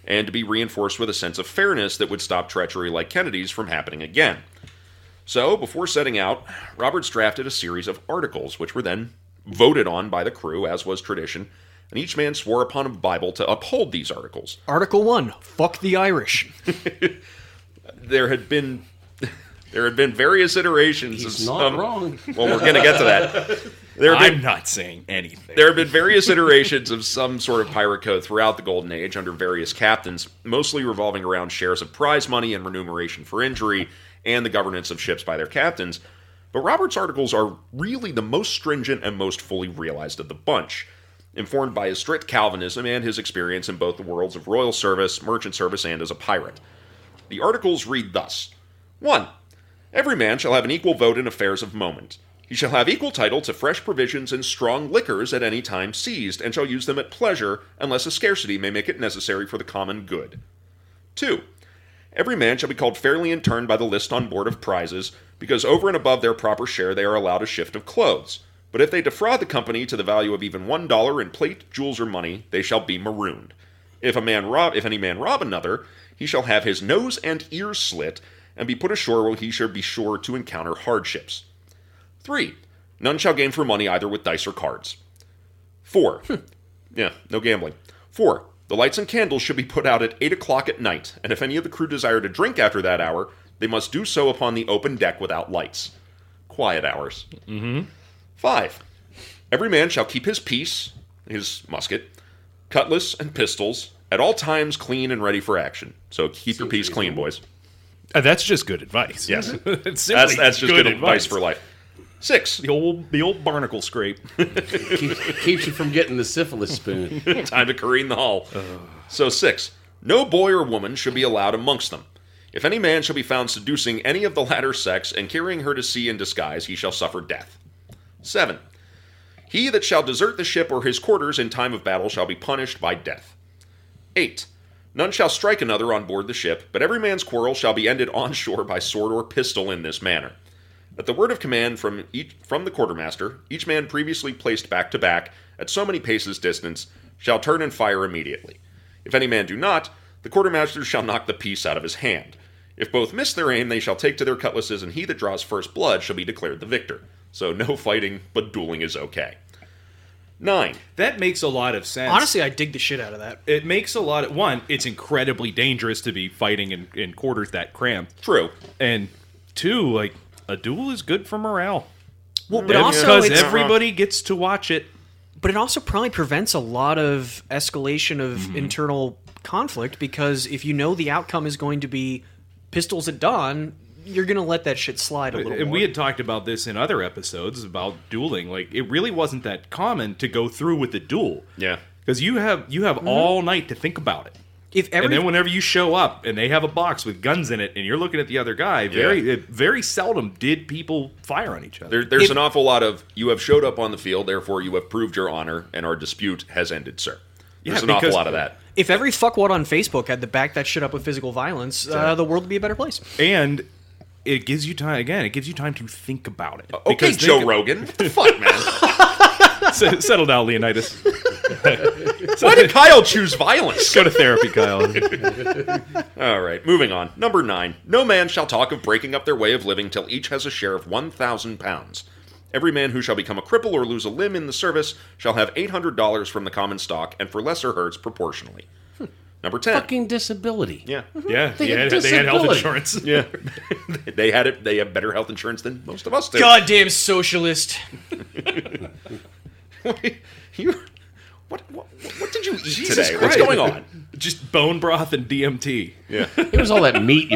and to be reinforced with a sense of fairness that would stop treachery like Kennedy's from happening again. So, before setting out, Roberts drafted a series of articles, which were then voted on by the crew, as was tradition, and each man swore upon a Bible to uphold these articles. Article 1, fuck the Irish. There had been various iterations. He's not wrong. Well, we're going to get to that. I'm not saying anything. There have been various iterations of some sort of pirate code throughout the Golden Age under various captains, mostly revolving around shares of prize money and remuneration for injury and the governance of ships by their captains. But Robert's articles are really the most stringent and most fully realized of the bunch, informed by his strict Calvinism and his experience in both the worlds of royal service, merchant service, and as a pirate. The articles read thus. 1. Every man shall have an equal vote in affairs of moment. He shall have equal title to fresh provisions and strong liquors at any time seized, and shall use them at pleasure, unless a scarcity may make it necessary for the common good. 2. Every man shall be called fairly in turn by the list on board of prizes, because over and above their proper share they are allowed a shift of clothes. But if they defraud the company to the value of even $1 in plate, jewels, or money, they shall be marooned. If any man rob another, he shall have his nose and ears slit, and be put ashore where he shall be sure to encounter hardships. 3. None shall game for money either with dice or cards. 4. No gambling. 4. The lights and candles should be put out at 8 o'clock at night, and if any of the crew desire to drink after that hour, they must do so upon the open deck without lights. Quiet hours. Mm-hmm. 5. Every man shall keep his piece, his musket, cutlass, and pistols at all times clean and ready for action. So keep your piece clean, boys. That's just good advice. Yes. that's just good advice for life. 6. The old barnacle scrape. Keeps you from getting the syphilis spoon. Time to careen the hull. So 6. No boy or woman should be allowed amongst them. If any man shall be found seducing any of the latter sex and carrying her to sea in disguise, he shall suffer death. 7. He that shall desert the ship or his quarters in time of battle shall be punished by death. 8. None shall strike another on board the ship, but every man's quarrel shall be ended on shore by sword or pistol in this manner. At the word of command from the quartermaster, each man previously placed back to back at so many paces distance shall turn and fire immediately. If any man do not, the quartermaster shall knock the piece out of his hand. If both miss their aim, they shall take to their cutlasses, and he that draws first blood shall be declared the victor. So no fighting, but dueling is okay. 9. That makes a lot of sense. Honestly, I dig the shit out of that. It makes a lot of... One, it's incredibly dangerous to be fighting in quarters that cramped. True. And 2, like, a duel is good for morale. Well, but also... Because everybody gets to watch it. But it also probably prevents a lot of escalation of internal conflict, because if you know the outcome is going to be pistols at dawn... You're going to let that shit slide a little bit. And more. We had talked about this in other episodes about dueling. Like, it really wasn't that common to go through with the duel. Yeah. Because you have all night to think about it. And then whenever you show up and they have a box with guns in it and you're looking at the other guy, very seldom did people fire on each other. There's an awful lot of, you have showed up on the field, therefore you have proved your honor, and our dispute has ended, sir. There's an awful lot of that. If every fuckwad on Facebook had to back that shit up with physical violence, the world would be a better place. And... It gives you time, again, it gives you time to think about it. Okay, Joe Rogan. What the fuck, man? Settle down, Leonidas. Why did Kyle choose violence? Go to therapy, Kyle. All right, moving on. Number 9. No man shall talk of breaking up their way of living till each has a share of 1,000 pounds. Every man who shall become a cripple or lose a limb in the service shall have $800 from the common stock, and for lesser hurts proportionally. Number 10. Fucking disability. Yeah. Mm-hmm. Yeah. They had health insurance. Yeah. They have better health insurance than most of us do. Goddamn socialist. What did you eat today? Christ. What's going on? Just bone broth and DMT. Yeah. It was all that meat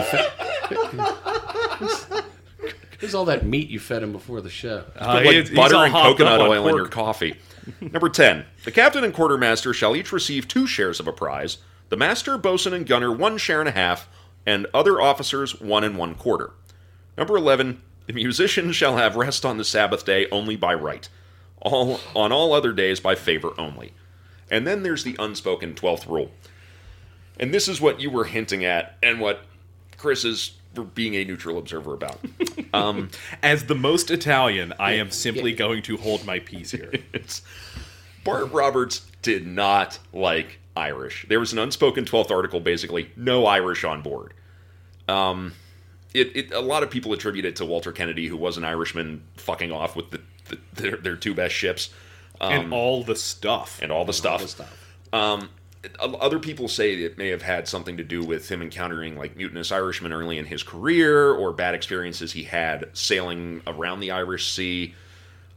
you fed. him before the show. It's butter and coconut oil in your coffee. Number 10. The captain and quartermaster shall each receive 2 shares of a prize. The master, bosun, and gunner 1.5 shares, and other officers 1.25 shares. Number 11, the musician shall have rest on the Sabbath day only by right, on all other days by favor only. And then there's the unspoken 12th rule. And this is what you were hinting at, and what Chris is being a neutral observer about. As the most Italian, I am simply going to hold my peace here. Bart Roberts did not like Irish. There was an unspoken 12th article, basically, no Irish on board. A lot of people attribute it to Walter Kennedy, who was an Irishman, fucking off with their 2 best ships. And all the stuff. Other people say it may have had something to do with him encountering, like, mutinous Irishmen early in his career, or bad experiences he had sailing around the Irish Sea.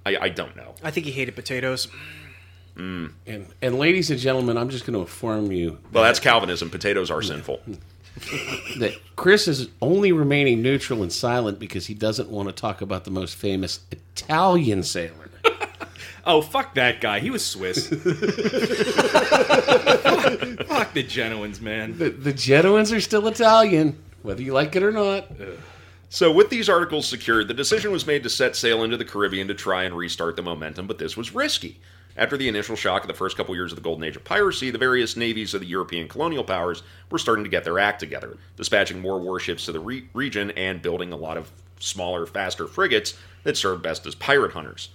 I don't know. I think he hated potatoes. Mm. And ladies and gentlemen, I'm just going to inform you... Well, that's Calvinism. Potatoes are sinful. That Chris is only remaining neutral and silent because he doesn't want to talk about the most famous Italian sailor. Oh, fuck that guy. He was Swiss. Fuck the Genoans, man. The Genoans are still Italian, whether you like it or not. Ugh. So with these articles secured, the decision was made to set sail into the Caribbean to try and restart the momentum, but this was risky. After the initial shock of the first couple years of the Golden Age of piracy, the various navies of the European colonial powers were starting to get their act together, dispatching more warships to the region and building a lot of smaller, faster frigates that served best as pirate hunters,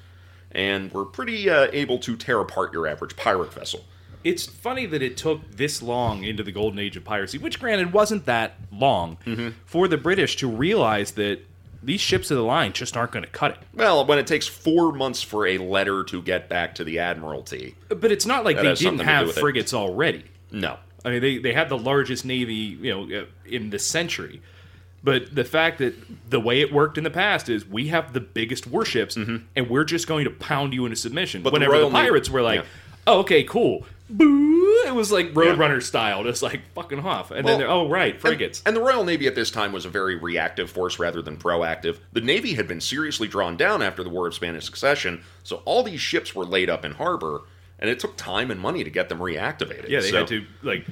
and were pretty able to tear apart your average pirate vessel. It's funny that it took this long into the Golden Age of piracy, which granted wasn't that long, for the British to realize that these ships of the line just aren't going to cut it. Well, when it takes 4 months for a letter to get back to the Admiralty... But it's not like they didn't have frigates already. No. I mean, they had the largest navy, you know, in this century. But the fact that the way it worked in the past is we have the biggest warships, mm-hmm. and we're just going to pound you into submission. But whenever the pirates were like, yeah. oh, okay, cool. Boo! It was like Roadrunner style, just like fucking off. And then, frigates. And the Royal Navy at this time was a very reactive force rather than proactive. The Navy had been seriously drawn down after the War of Spanish Succession, so all these ships were laid up in harbor, and it took time and money to get them reactivated. Yeah, they had to, like,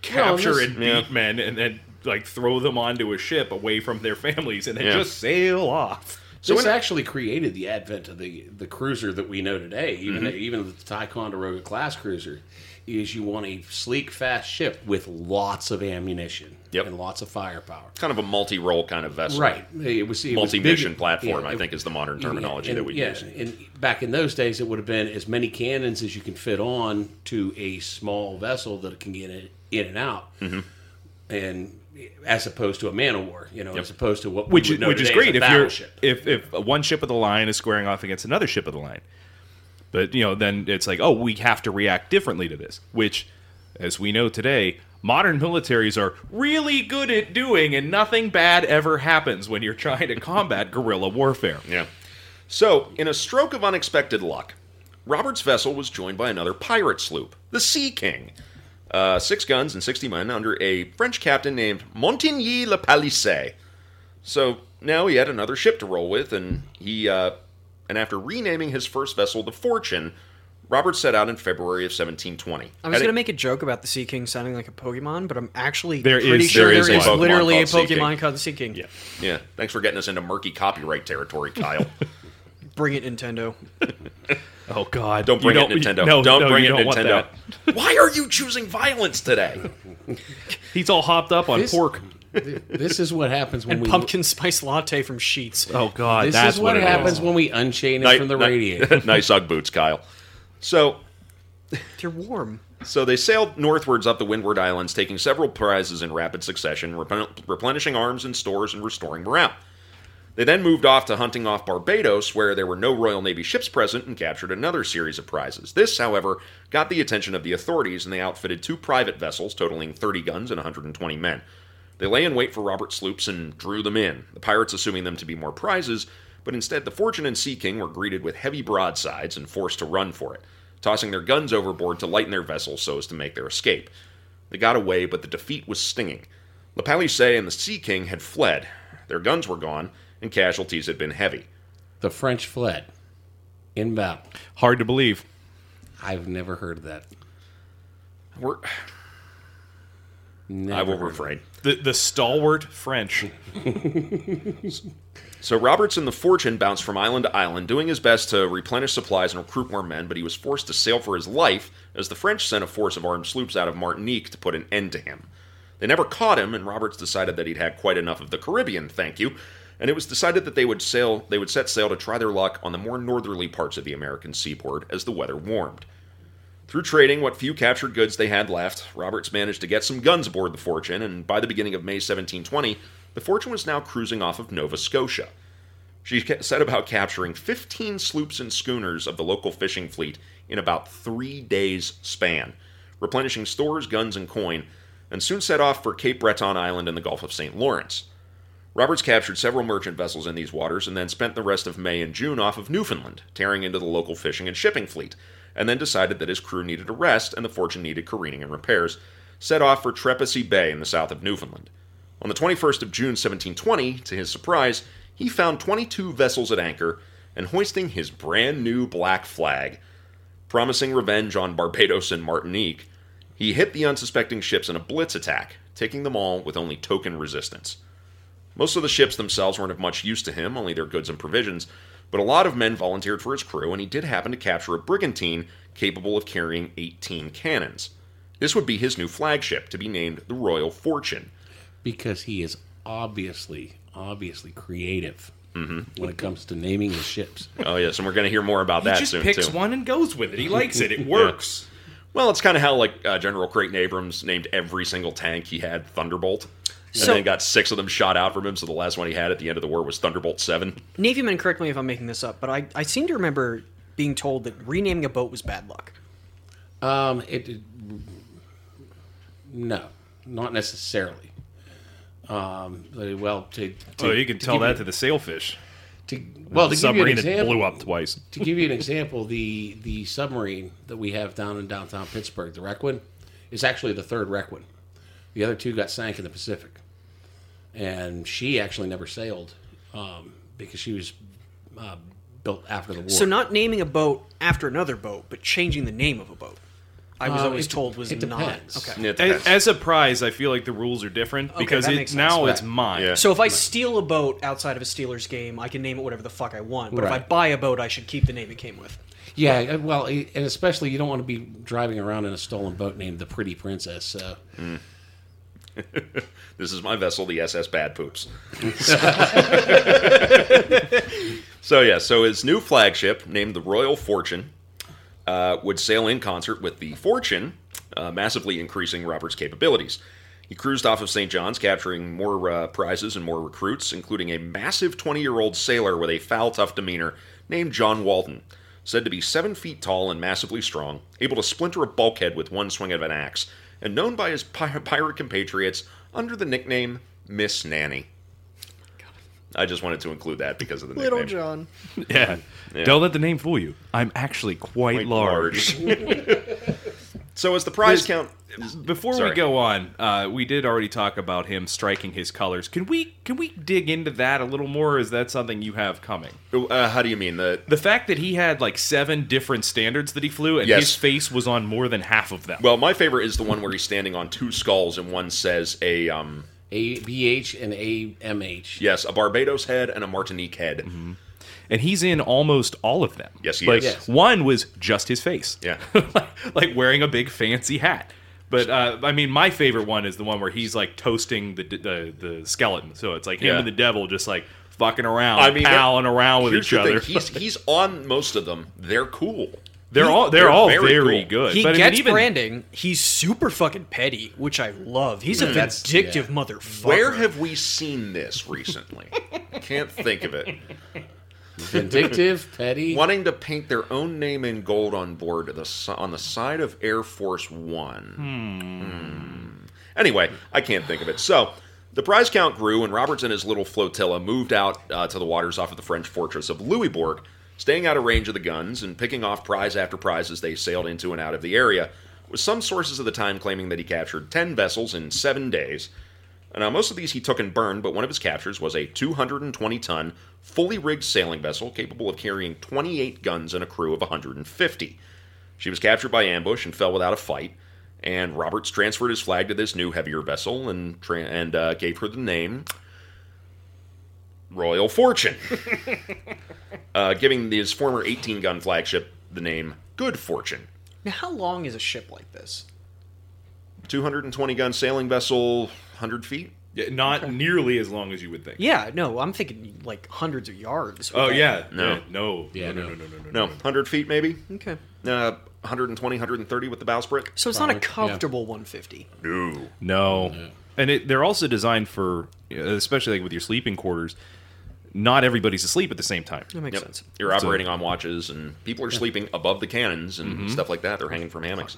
capture and beat men and then, like, throw them onto a ship away from their families and then just sail off. So this actually created the advent of the cruiser that we know today, even the Ticonderoga class cruiser, is you want a sleek, fast ship with lots of ammunition and lots of firepower. Kind of a multi-role kind of vessel. Right. It was multi-mission platform, I think, is the modern terminology that we use. And back in those days, it would have been as many cannons as you can fit on to a small vessel that can get in and out. Mm-hmm. And as opposed to a man of war, you know, as opposed to what we would know today is great if one ship of the line is squaring off against another ship of the line. But, you know, then it's like, oh, we have to react differently to this, which, as we know today, modern militaries are really good at doing, and nothing bad ever happens when you're trying to combat guerrilla warfare. Yeah. So, in a stroke of unexpected luck, Robert's vessel was joined by another pirate sloop, the Sea King. 6 guns and 60 men under a French captain named Montigny-le-Palissy. So now he had another ship to roll with, and he and after renaming his first vessel the Fortune, Robert set out in February of 1720. I was going to make a joke about the Sea King sounding like a Pokemon, but I'm actually pretty sure there is literally a Pokemon called the Sea King. Yeah. Thanks for getting us into murky copyright territory, Kyle. Bring it, Nintendo. Oh, God. Don't bring it, Nintendo. Don't bring it, Nintendo. Why are you choosing violence today? He's all hopped up on pork. This is what happens when pumpkin spice latte from Sheetz. Oh, God. This is what happens when we unchain it from the radiator. Nice Ugg boots, Kyle. So they're warm. So they sailed northwards up the Windward Islands, taking several prizes in rapid succession, replenishing arms and stores, and restoring morale. They then moved off to hunting off Barbados, where there were no Royal Navy ships present, and captured another series of prizes. This, however, got the attention of the authorities, and they outfitted 2 private vessels, totaling 30 guns and 120 men. They lay in wait for Robert's sloops and drew them in, the pirates assuming them to be more prizes, but instead the Fortune and Sea King were greeted with heavy broadsides and forced to run for it, tossing their guns overboard to lighten their vessels so as to make their escape. They got away, but the defeat was stinging. Le Palissy and the Sea King had fled. Their guns were gone, and casualties had been heavy. The French fled in battle. Hard to believe. I've never heard of that. I will refrain. The stalwart French. So Roberts and the Fortune bounced from island to island, doing his best to replenish supplies and recruit more men, but he was forced to sail for his life as the French sent a force of armed sloops out of Martinique to put an end to him. They never caught him, and Roberts decided that he'd had quite enough of the Caribbean, thank you, and it was decided that they would set sail to try their luck on the more northerly parts of the American seaboard as the weather warmed. Through trading what few captured goods they had left, Roberts managed to get some guns aboard the Fortune, and by the beginning of May 1720, the Fortune was now cruising off of Nova Scotia. She set about capturing 15 sloops and schooners of the local fishing fleet in about 3 days' span, replenishing stores, guns, and coin, and soon set off for Cape Breton Island in the Gulf of St. Lawrence. Roberts captured several merchant vessels in these waters and then spent the rest of May and June off of Newfoundland, tearing into the local fishing and shipping fleet, and then decided that his crew needed a rest and the Fortune needed careening and repairs, set off for Trepassey Bay in the south of Newfoundland. On the 21st of June 1720, to his surprise, he found 22 vessels at anchor and hoisting his brand new black flag. Promising revenge on Barbados and Martinique, he hit the unsuspecting ships in a blitz attack, taking them all with only token resistance. Most of the ships themselves weren't of much use to him, only their goods and provisions, but a lot of men volunteered for his crew, and he did happen to capture a brigantine capable of carrying 18 cannons. This would be his new flagship, to be named the Royal Fortune. Because he is obviously creative when it comes to naming his ships. Oh, yes, and we're going to hear more about that soon, too. He just picks one and goes with it. He likes it. It works. Yeah. Well, it's kind of how like General Creighton Abrams named every single tank he had Thunderbolt. And then got 6 of them shot out from him, so the last one he had at the end of the war was Thunderbolt 7. Navy men, correct me if I'm making this up, but I seem to remember being told that renaming a boat was bad luck. No, not necessarily. You can tell that to the sailfish. The submarine had blew up twice. To give you an example, the submarine that we have down in downtown Pittsburgh, the Requin, is actually the third Requin. The other two got sank in the Pacific. And she actually never sailed because she was built after the war. So not naming a boat after another boat, but changing the name of a boat. I was always told was not. Okay. It as a prize, I feel like the rules are different because it's mine. Yeah. So if I steal a boat outside of a Steelers game, I can name it whatever the fuck I want. But if I buy a boat, I should keep the name it came with. Yeah, well, and especially you don't want to be driving around in a stolen boat named the Pretty Princess. So. Mm. This is my vessel, the SS Bad Poops. So his new flagship, named the Royal Fortune, would sail in concert with the Fortune, massively increasing Roberts' capabilities. He cruised off of St. John's, capturing more prizes and more recruits, including a massive 20-year-old sailor with a foul, tough demeanor named John Walton, said to be 7 feet tall and massively strong, able to splinter a bulkhead with one swing of an axe, and known by his pirate compatriots under the nickname Miss Nanny. I just wanted to include that because of the nickname. Little John. Yeah. Don't let the name fool you. I'm actually quite large. So as the prize count... Before we go on, we did already talk about him striking his colors. Can we dig into that a little more? Or is that something you have coming? How do you mean? The fact that he had like 7 different standards that he flew, and his face was on more than half of them. Well, my favorite is the one where he's standing on 2 skulls, and one says a BH and a MH. Yes, a Barbados head and a Martinique head. Mm-hmm. And he's in almost all of them. Yes, he is. Yes. One was just his face. Yeah, like wearing a big fancy hat. But, I mean, my favorite one is the one where he's, like, toasting the skeleton. So it's, like, him and the devil just, like, fucking around, palling around with each other. He's on most of them. They're cool. They're all very cool. Good. He gets branding. He's super fucking petty, which I love. He's a vindictive motherfucker. Where have we seen this recently? I can't think of it. Vindictive, petty. Wanting to paint their own name in gold on board on the side of Air Force One. Anyway, I can't think of it. So, the prize count grew, and Roberts and his little flotilla moved out to the waters off of the French fortress of Louisbourg, staying out of range of the guns and picking off prize after prize as they sailed into and out of the area, with some sources at the time claiming that he captured 10 vessels in 7 days. Now, most of these he took and burned, but one of his captures was a 220-ton, fully-rigged sailing vessel capable of carrying 28 guns and a crew of 150. She was captured by ambush and fell without a fight, and Roberts transferred his flag to this new, heavier vessel and gave her the name Royal Fortune, giving his former 18-gun flagship the name Good Fortune. Now, how long is a ship like this? 220-gun sailing vessel... 100 feet? Yeah, not nearly as long as you would think. Yeah, no, I'm thinking like hundreds of yards. Oh, yeah. No. 100 feet maybe? Okay. 120, 130 with the bowsprit. So it's not a comfortable 150. No. Yeah. And they're also designed for, especially like with your sleeping quarters, not everybody's asleep at the same time. That makes sense. You're operating on watches, and people are sleeping above the cannons and stuff like that. They're hanging from hammocks.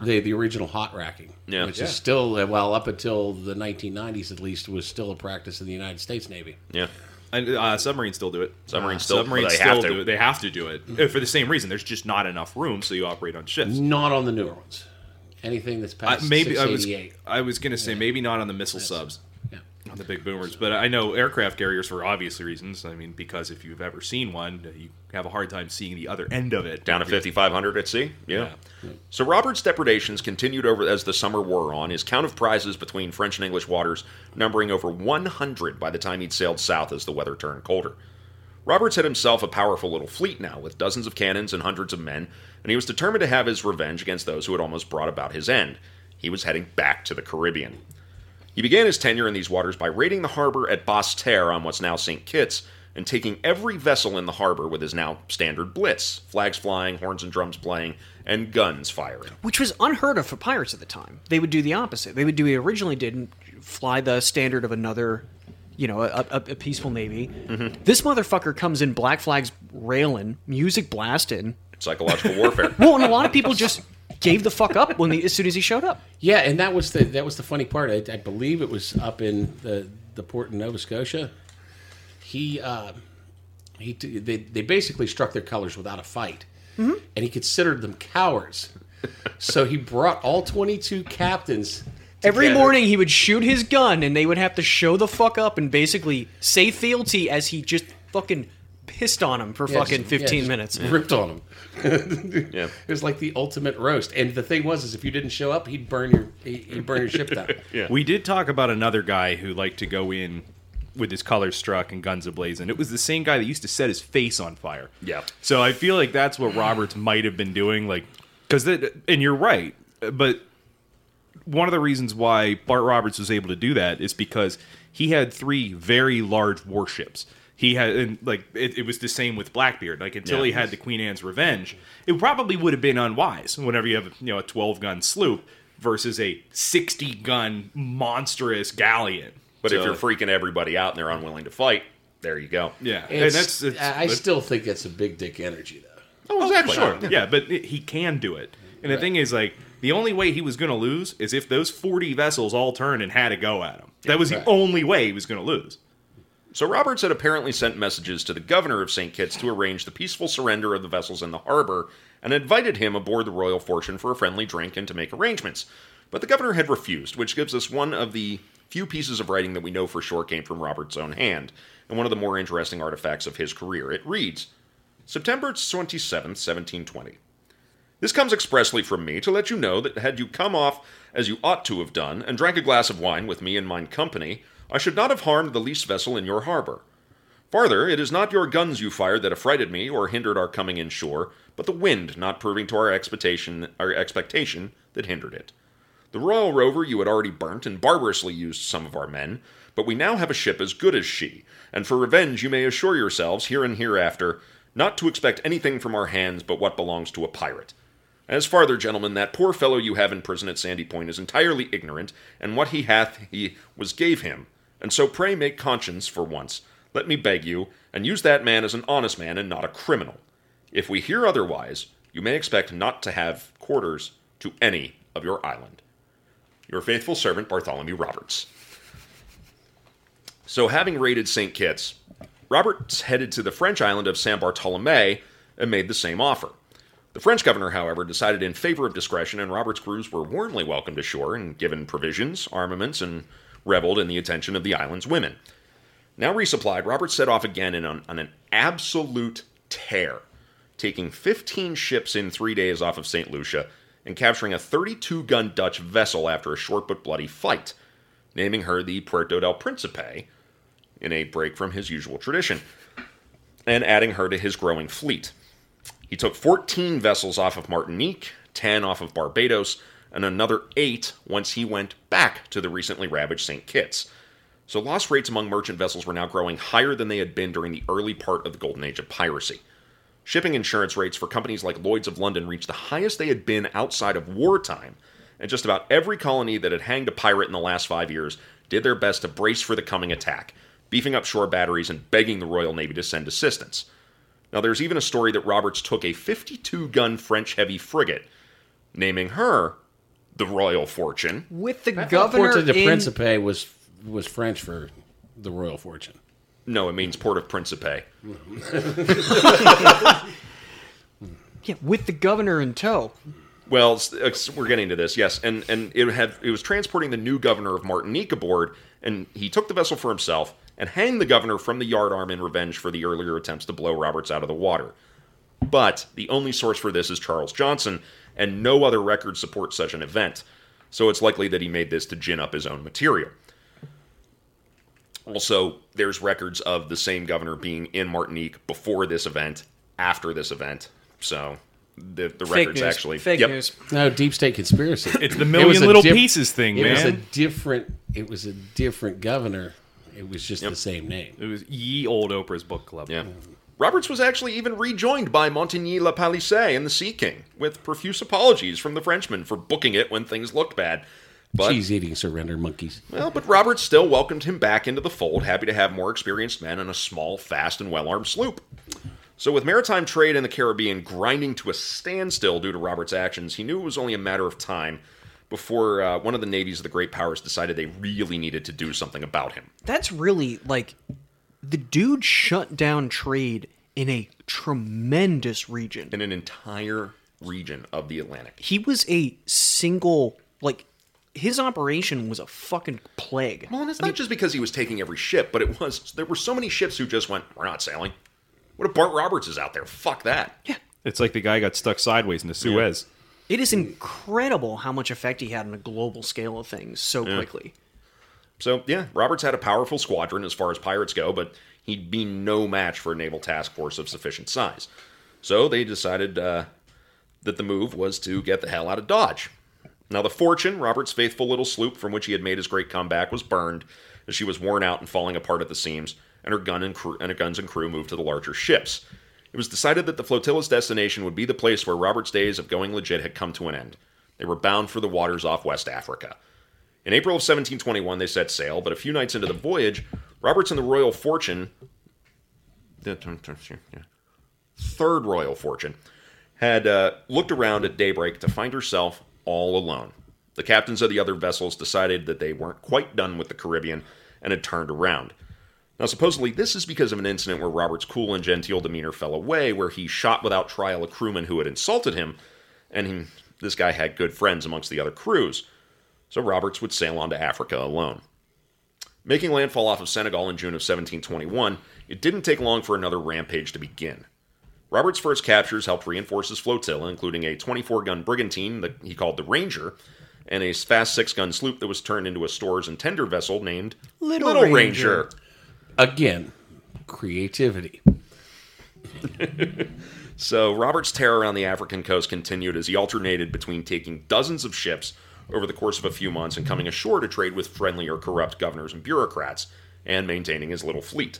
The original hot racking, which is still, well, up until the 1990s at least, was still a practice in the United States Navy. Yeah. And submarines still do it. Submarines still do it. They have to do it. Mm-hmm. For the same reason. There's just not enough room, so you operate on ships. Not on the newer ones. Anything that's past 688. I was going to say maybe not on the missile subs. Yeah. On the big boomers. But I know aircraft carriers for obvious reasons. I mean, because if you've ever seen one, you have a hard time seeing the other end of it. Down to 5,500 at sea? Yeah. So Robert's depredations continued over as the summer wore on, his count of prizes between French and English waters numbering over 100 by the time he'd sailed south as the weather turned colder. Roberts had himself a powerful little fleet now, with dozens of cannons and hundreds of men, and he was determined to have his revenge against those who had almost brought about his end. He was heading back to the Caribbean. He began his tenure in these waters by raiding the harbor at Basse-Terre on what's now St. Kitts and taking every vessel in the harbor with his now standard blitz, flags flying, horns and drums playing, and guns firing. Which was unheard of for pirates at the time. They would do the opposite. They would do what they originally did and fly the standard of another, a peaceful navy. Mm-hmm. This motherfucker comes in, black flags railing, music blasting. Psychological warfare. Well, and a lot of people just... gave the fuck up when as soon as he showed up. Yeah, and that was the funny part. I believe it was up in the port in Nova Scotia. They basically struck their colors without a fight, mm-hmm. and he considered them cowards. So he brought all 22 captains. Together. Every morning he would shoot his gun, and they would have to show the fuck up and basically say fealty as he just fucking pissed on him for fucking 15 minutes. Ripped on him. Yeah. It was like the ultimate roast. And the thing was, is if you didn't show up, he'd burn your ship down. Yeah. We did talk about another guy who liked to go in with his colors struck and guns ablazing. It was the same guy that used to set his face on fire. Yeah. So I feel like that's what Roberts might have been doing, like, because and you're right, but one of the reasons why Bart Roberts was able to do that is because he had three very large warships. He had, and like it was the same with Blackbeard. Like until he had the Queen Anne's Revenge, it probably would have been unwise. Whenever you have a 12-gun sloop versus a 60-gun monstrous galleon. But if you're freaking everybody out and they're unwilling to fight, there you go. Yeah, and I still think that's a big dick energy, though. Oh, exactly. Sure. Yeah, but he can do it. And the thing is, like, the only way he was going to lose is if those 40 vessels all turned and had a go at him. That was the only way he was going to lose. So Roberts had apparently sent messages to the governor of St. Kitts to arrange the peaceful surrender of the vessels in the harbor and invited him aboard the Royal Fortune for a friendly drink and to make arrangements. But the governor had refused, which gives us one of the few pieces of writing that we know for sure came from Roberts' own hand, and one of the more interesting artifacts of his career. It reads, September 27th, 1720. This comes expressly from me to let you know that had you come off as you ought to have done, and drank a glass of wine with me in mine company, I should not have harmed the least vessel in your harbor. Farther, it is not your guns you fired that affrighted me or hindered our coming in shore, but the wind not proving to our expectation that hindered it. The Royal Rover you had already burnt and barbarously used some of our men, but we now have a ship as good as she, and for revenge you may assure yourselves, here and hereafter, not to expect anything from our hands but what belongs to a pirate. As farther, gentlemen, that poor fellow you have in prison at Sandy Point is entirely ignorant, and what he hath he was gave him, and so pray make conscience for once, let me beg you, and use that man as an honest man and not a criminal. If we hear otherwise, you may expect not to have quarters to any of your island. Your faithful servant, Bartholomew Roberts. So having raided St. Kitts, Roberts headed to the French island of Saint Bartholomew and made the same offer. The French governor, however, decided in favor of discretion, and Robert's crews were warmly welcomed ashore and given provisions, armaments, and reveled in the attention of the island's women. Now resupplied, Roberts set off again on an absolute tear, taking 15 ships in 3 days off of St. Lucia, and capturing a 32-gun Dutch vessel after a short but bloody fight, naming her the Puerto del Principe, in a break from his usual tradition, and adding her to his growing fleet. He took 14 vessels off of Martinique, 10 off of Barbados, and another 8 once he went back to the recently ravaged St. Kitts. So loss rates among merchant vessels were now growing higher than they had been during the early part of the Golden Age of piracy. Shipping insurance rates for companies like Lloyd's of London reached the highest they had been outside of wartime, and just about every colony that had hanged a pirate in the last 5 years did their best to brace for the coming attack, beefing up shore batteries and begging the Royal Navy to send assistance. Now there's even a story that Roberts took a 52-gun French heavy frigate, naming her the Royal Fortune. With the governor Puerto de Principe was French for the Royal Fortune. No, it means Port of Principe. Yeah, with the governor in tow. Well, we're getting to this, yes. And it was transporting the new governor of Martinique aboard, and he took the vessel for himself and hanged the governor from the yardarm in revenge for the earlier attempts to blow Roberts out of the water. But the only source for this is Charles Johnson, and no other record supports such an event. So it's likely that he made this to gin up his own material. Also, there's records of the same governor being in Martinique before this event, after this event. So the records actually... Fake news. No, deep state conspiracy. It's the million little pieces thing, man. It was a different governor. It was just the same name. It was Ye Old Oprah's Book Club. Yeah. Roberts was actually even rejoined by Montigny-le-Palissy and the Sea King, with profuse apologies from the Frenchman for booking it when things looked bad. Cheese-eating surrender monkeys. Well, but Roberts still welcomed him back into the fold, happy to have more experienced men and a small, fast, and well-armed sloop. So with maritime trade in the Caribbean grinding to a standstill due to Roberts' actions, he knew it was only a matter of time before one of the navies of the great powers decided they really needed to do something about him. That's really, like, the dude shut down trade in a tremendous region. In an entire region of the Atlantic. He was a single, like, his operation was a fucking plague. Well, and it's not just because he was taking every ship, but it was, there were so many ships who just went, we're not sailing. What if Bart Roberts is out there? Fuck that. Yeah. It's like the guy got stuck sideways in the Suez. Yeah. It is incredible how much effect he had on a global scale of things so quickly. So, yeah, Roberts had a powerful squadron as far as pirates go, but he'd be no match for a naval task force of sufficient size. So they decided that the move was to get the hell out of Dodge. Now, the Fortune, Roberts' faithful little sloop from which he had made his great comeback, was burned as she was worn out and falling apart at the seams, and her guns and crew moved to the larger ships. It was decided that the flotilla's destination would be the place where Robert's days of going legit had come to an end. They were bound for the waters off West Africa. In April of 1721, they set sail, but a few nights into the voyage, Roberts and the Royal Fortune, Third Royal Fortune, had looked around at daybreak to find herself all alone. The captains of the other vessels decided that they weren't quite done with the Caribbean and had turned around. Now, supposedly, this is because of an incident where Robert's cool and genteel demeanor fell away, where he shot without trial a crewman who had insulted him, and this guy had good friends amongst the other crews. So Roberts would sail on to Africa alone. Making landfall off of Senegal in June of 1721, it didn't take long for another rampage to begin. Robert's first captures helped reinforce his flotilla, including a 24-gun brigantine that he called the Ranger, and a fast 6-gun sloop that was turned into a stores and tender vessel named Little Ranger. Again, creativity. So Robert's terror on the African coast continued as he alternated between taking dozens of ships over the course of a few months and coming ashore to trade with friendly or corrupt governors and bureaucrats, and maintaining his little fleet.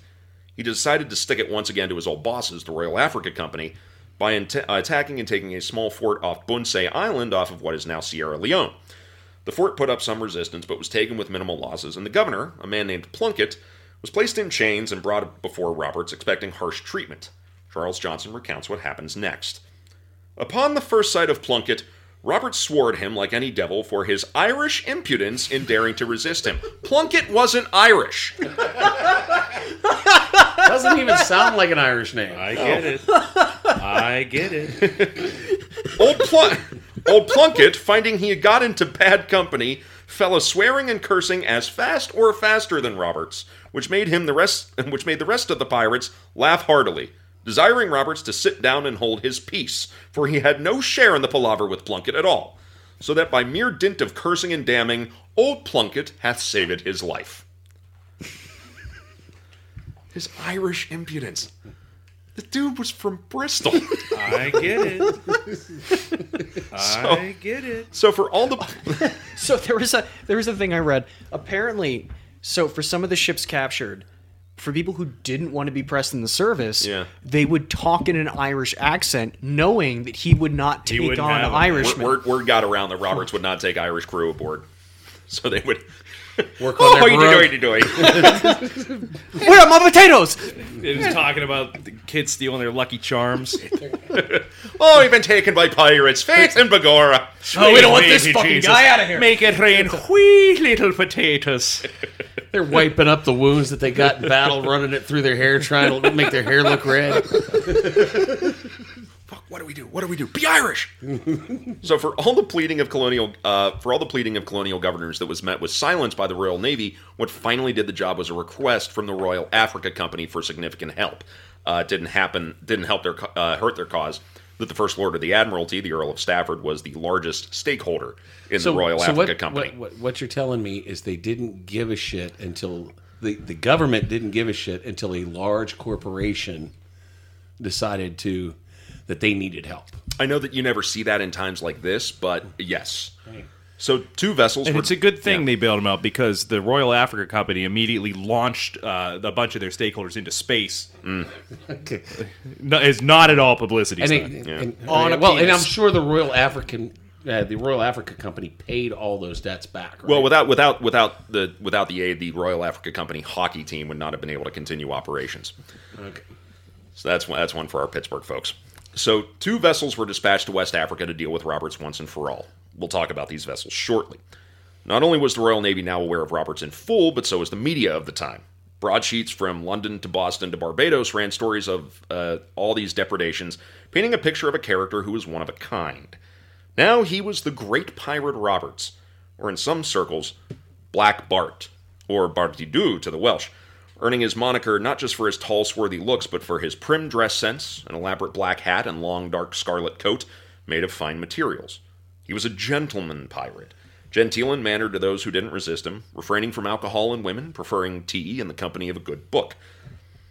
He decided to stick it once again to his old bosses, the Royal Africa Company, by attacking and taking a small fort off Bunce Island off of what is now Sierra Leone. The fort put up some resistance, but was taken with minimal losses, and the governor, a man named Plunkett, was placed in chains and brought before Roberts, expecting harsh treatment. Charles Johnson recounts what happens next. Upon the first sight of Plunkett, Roberts swore at him like any devil for his Irish impudence in daring to resist him. Plunkett wasn't Irish. Doesn't even sound like an Irish name. I get it. Old Plunkett, finding he had got into bad company, fell a swearing and cursing as fast or faster than Roberts, which made the rest of the pirates laugh heartily, desiring Roberts to sit down and hold his peace, for he had no share in the palaver with Plunkett at all, so that by mere dint of cursing and damning, old Plunkett hath saved his life. His Irish impudence. The dude was from Bristol. I get it. So for all the... So there was a thing I read. Apparently, so for some of the ships captured, for people who didn't want to be pressed in the service, they would talk in an Irish accent, knowing that he would not take on Irishmen. Word got around that Roberts would not take Irish crew aboard. So they would... Work on doing? Where are my potatoes? It was talking about the kids stealing their Lucky Charms. Oh, we've been taken by pirates. Faith and Begorra. Oh, we don't want this fucking guy out of here. Make it rain, wee little potatoes. They're wiping up the wounds that they got in battle, running it through their hair, trying to make their hair look red. Fuck! What do we do? Be Irish. So for all the pleading of colonial governors that was met with silence by the Royal Navy, what finally did the job was a request from the Royal Africa Company for significant help. Didn't hurt their cause. That the First Lord of the Admiralty, the Earl of Stafford, was the largest stakeholder in the Royal Africa Company. What you're telling me is they didn't give a shit until the government didn't give a shit until a large corporation decided to. That they needed help. I know that you never see that in times like this, but yes. So two vessels. And it's a good thing they bailed them out, because the Royal Africa Company immediately launched a bunch of their stakeholders into space. Okay. No, it's not at all publicity. And I'm sure the Royal Africa Company paid all those debts back. Right? Well, without the aid, the Royal Africa Company hockey team would not have been able to continue operations. Okay. So that's one for our Pittsburgh folks. So two vessels were dispatched to West Africa to deal with Roberts once and for all. We'll talk about these vessels shortly. Not only was the Royal Navy now aware of Roberts in full, but so was the media of the time. Broadsheets from London to Boston to Barbados ran stories of all these depredations, painting a picture of a character who was one of a kind. Now he was the great pirate Roberts, or in some circles, Black Bart, or Bartidu to the Welsh, earning his moniker not just for his tall, swarthy looks, but for his prim dress sense, an elaborate black hat, and long, dark scarlet coat made of fine materials. He was a gentleman pirate, genteel in manner to those who didn't resist him, refraining from alcohol and women, preferring tea and the company of a good book.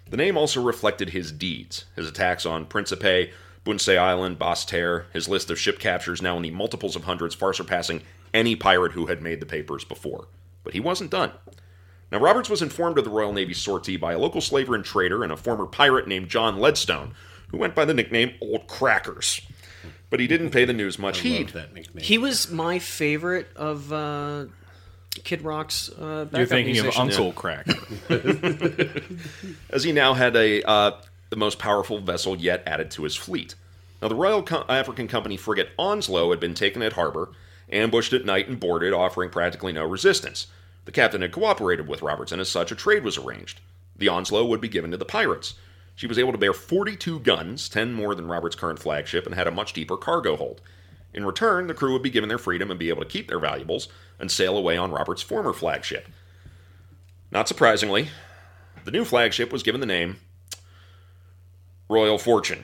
The name also reflected his deeds, his attacks on Principe, Bunce Island, Basse-Terre, his list of ship captures now in the multiples of hundreds, far surpassing any pirate who had made the papers before. But he wasn't done. Now, Roberts was informed of the Royal Navy sortie by a local slaver and trader and a former pirate named John Leadstone, who went by the nickname Old Crackers. But he didn't pay the news much heed. That nickname. He was my favorite of Kid Rock's backup musicians. You're thinking musician. Of Uncle Cracker. As he now had the most powerful vessel yet added to his fleet. Now, the Royal African Company frigate Onslow had been taken at harbor, ambushed at night and boarded, offering practically no resistance. The captain had cooperated with Roberts, and as such, a trade was arranged. The Onslow would be given to the pirates. She was able to bear 42 guns, 10 more than Roberts' current flagship, and had a much deeper cargo hold. In return, the crew would be given their freedom and be able to keep their valuables and sail away on Roberts' former flagship. Not surprisingly, the new flagship was given the name Royal Fortune.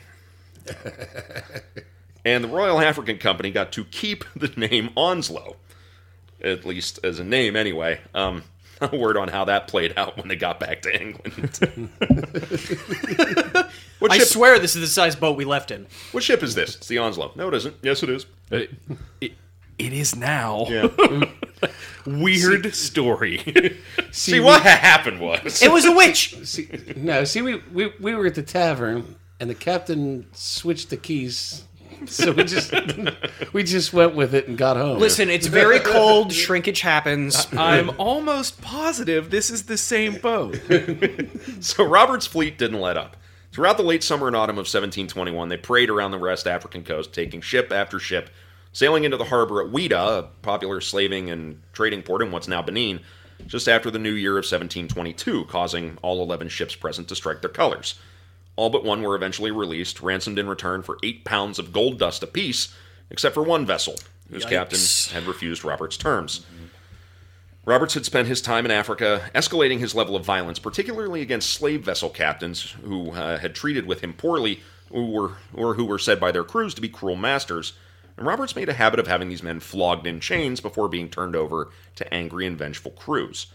And the Royal African Company got to keep the name Onslow. At least as a name anyway. A word on how that played out when they got back to England. I swear this is the size boat we left in. What ship is this? It's the Onslow. No, it isn't. Yes, it is. It is now. Yeah. Weird story. See, what happened was... It was a witch! We were at the tavern, and the captain switched the keys... So we just went with it and got home. Listen, it's very cold. Shrinkage happens. I'm almost positive this is the same boat. So Robert's fleet didn't let up. Throughout the late summer and autumn of 1721, they prayed around the West African coast, taking ship after ship, sailing into the harbor at Whydah, a popular slaving and trading port in what's now Benin, just after the new year of 1722, causing all 11 ships present to strike their colors. All but one were eventually released, ransomed in return for 8 pounds of gold dust apiece, except for one vessel, whose captain had refused Roberts' terms. Mm-hmm. Roberts had spent his time in Africa escalating his level of violence, particularly against slave vessel captains who had treated with him poorly who were said by their crews to be cruel masters, and Roberts made a habit of having these men flogged in chains before being turned over to angry and vengeful crews.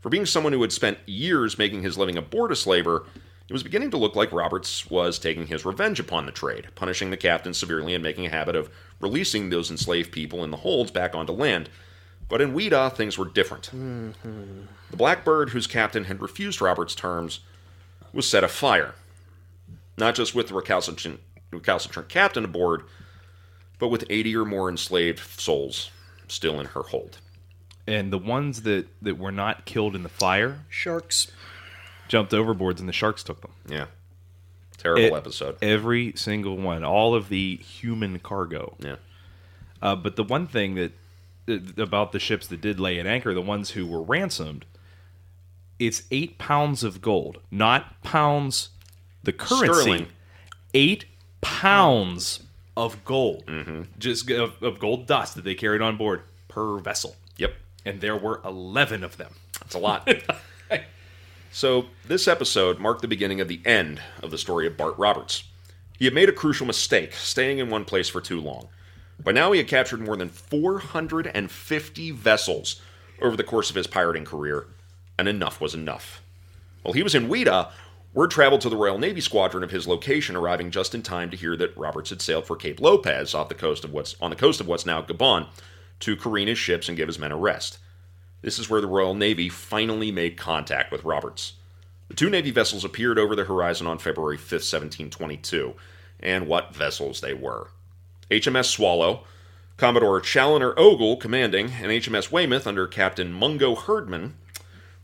For being someone who had spent years making his living aboard a slaver, it was beginning to look like Roberts was taking his revenge upon the trade, punishing the captain severely and making a habit of releasing those enslaved people in the holds back onto land. But in Whydah, things were different. Mm-hmm. The Blackbird, whose captain had refused Roberts' terms, was set afire. Not just with the recalcitrant captain aboard, but with 80 or more enslaved souls still in her hold. And the ones that were not killed in the fire? Sharks. Jumped overboards and the sharks took them. Yeah. Terrible episode. Every single one. All of the human cargo. Yeah. But the one thing that about the ships that did lay at anchor, the ones who were ransomed, it's 8 pounds of gold. Not pounds, the currency. Sterling. 8 pounds of gold. Mm-hmm. Just of gold dust that they carried on board per vessel. Yep. And there were 11 of them. That's a lot. So, this episode marked the beginning of the end of the story of Bart Roberts. He had made a crucial mistake, staying in one place for too long. By now, he had captured more than 450 vessels over the course of his pirating career, and enough was enough. While he was in Whydah, word traveled to the Royal Navy squadron of his location, arriving just in time to hear that Roberts had sailed for Cape Lopez on the coast of what's now Gabon to careen his ships and give his men a rest. This is where the Royal Navy finally made contact with Roberts. The two Navy vessels appeared over the horizon on February 5th, 1722, and what vessels they were. HMS Swallow, Commodore Challoner Ogle commanding, and HMS Weymouth under Captain Mungo Herdman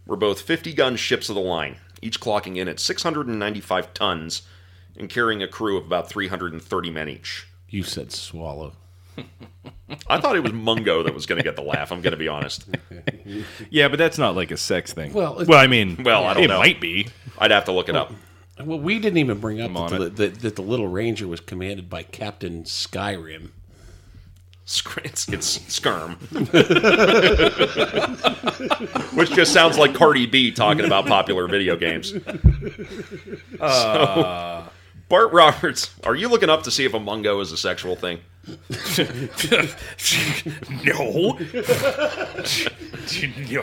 were both 50-gun ships of the line, each clocking in at 695 tons and carrying a crew of about 330 men each. You said Swallow. I thought it was Mungo that was going to get the laugh, I'm going to be honest. Yeah, but that's not like a sex thing. Well, I don't know. It might be. I'd have to look it up. Well, we didn't even bring up that the Little Ranger was commanded by Captain Skyrim. It's Skirm. Which just sounds like Cardi B talking about popular video games. So, Bart Roberts, are you looking up to see if a mungo is a sexual thing? No.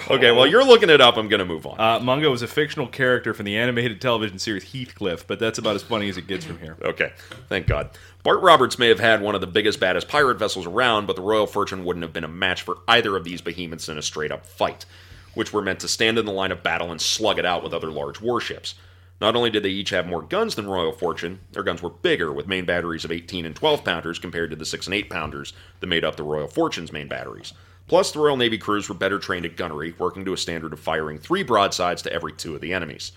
Okay, well, you're looking it up. I'm going to move on. Mungo is a fictional character from the animated television series Heathcliff, but that's about as funny as it gets from here. Okay, thank God. Bart Roberts may have had one of the biggest, baddest pirate vessels around, but the Royal Fortune wouldn't have been a match for either of these behemoths in a straight-up fight, which were meant to stand in the line of battle and slug it out with other large warships. Not only did they each have more guns than Royal Fortune, their guns were bigger, with main batteries of 18 and 12-pounders compared to the 6 and 8-pounders that made up the Royal Fortune's main batteries. Plus, the Royal Navy crews were better trained at gunnery, working to a standard of firing 3 broadsides to every 2 of the enemies.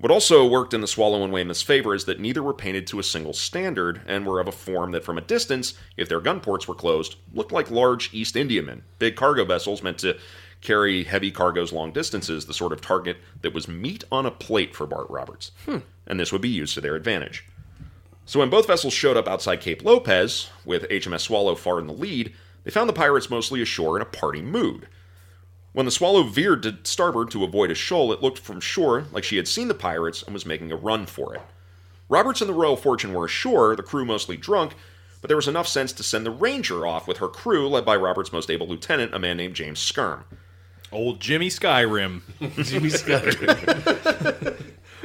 What also worked in the Swallow and Weymouth's favor is that neither were painted to a single standard, and were of a form that from a distance, if their gun ports were closed, looked like large East Indiamen, big cargo vessels meant to carry heavy cargoes long distances, the sort of target that was meat on a plate for Bart Roberts. And this would be used to their advantage. So when both vessels showed up outside Cape Lopez, with HMS Swallow far in the lead, they found the pirates mostly ashore in a party mood. When the Swallow veered to starboard to avoid a shoal, it looked from shore like she had seen the pirates and was making a run for it. Roberts and the Royal Fortune were ashore, the crew mostly drunk, but there was enough sense to send the Ranger off with her crew, led by Roberts' most able lieutenant, a man named James Skirm. Old Jimmy Skyrim. Jimmy Skyrim.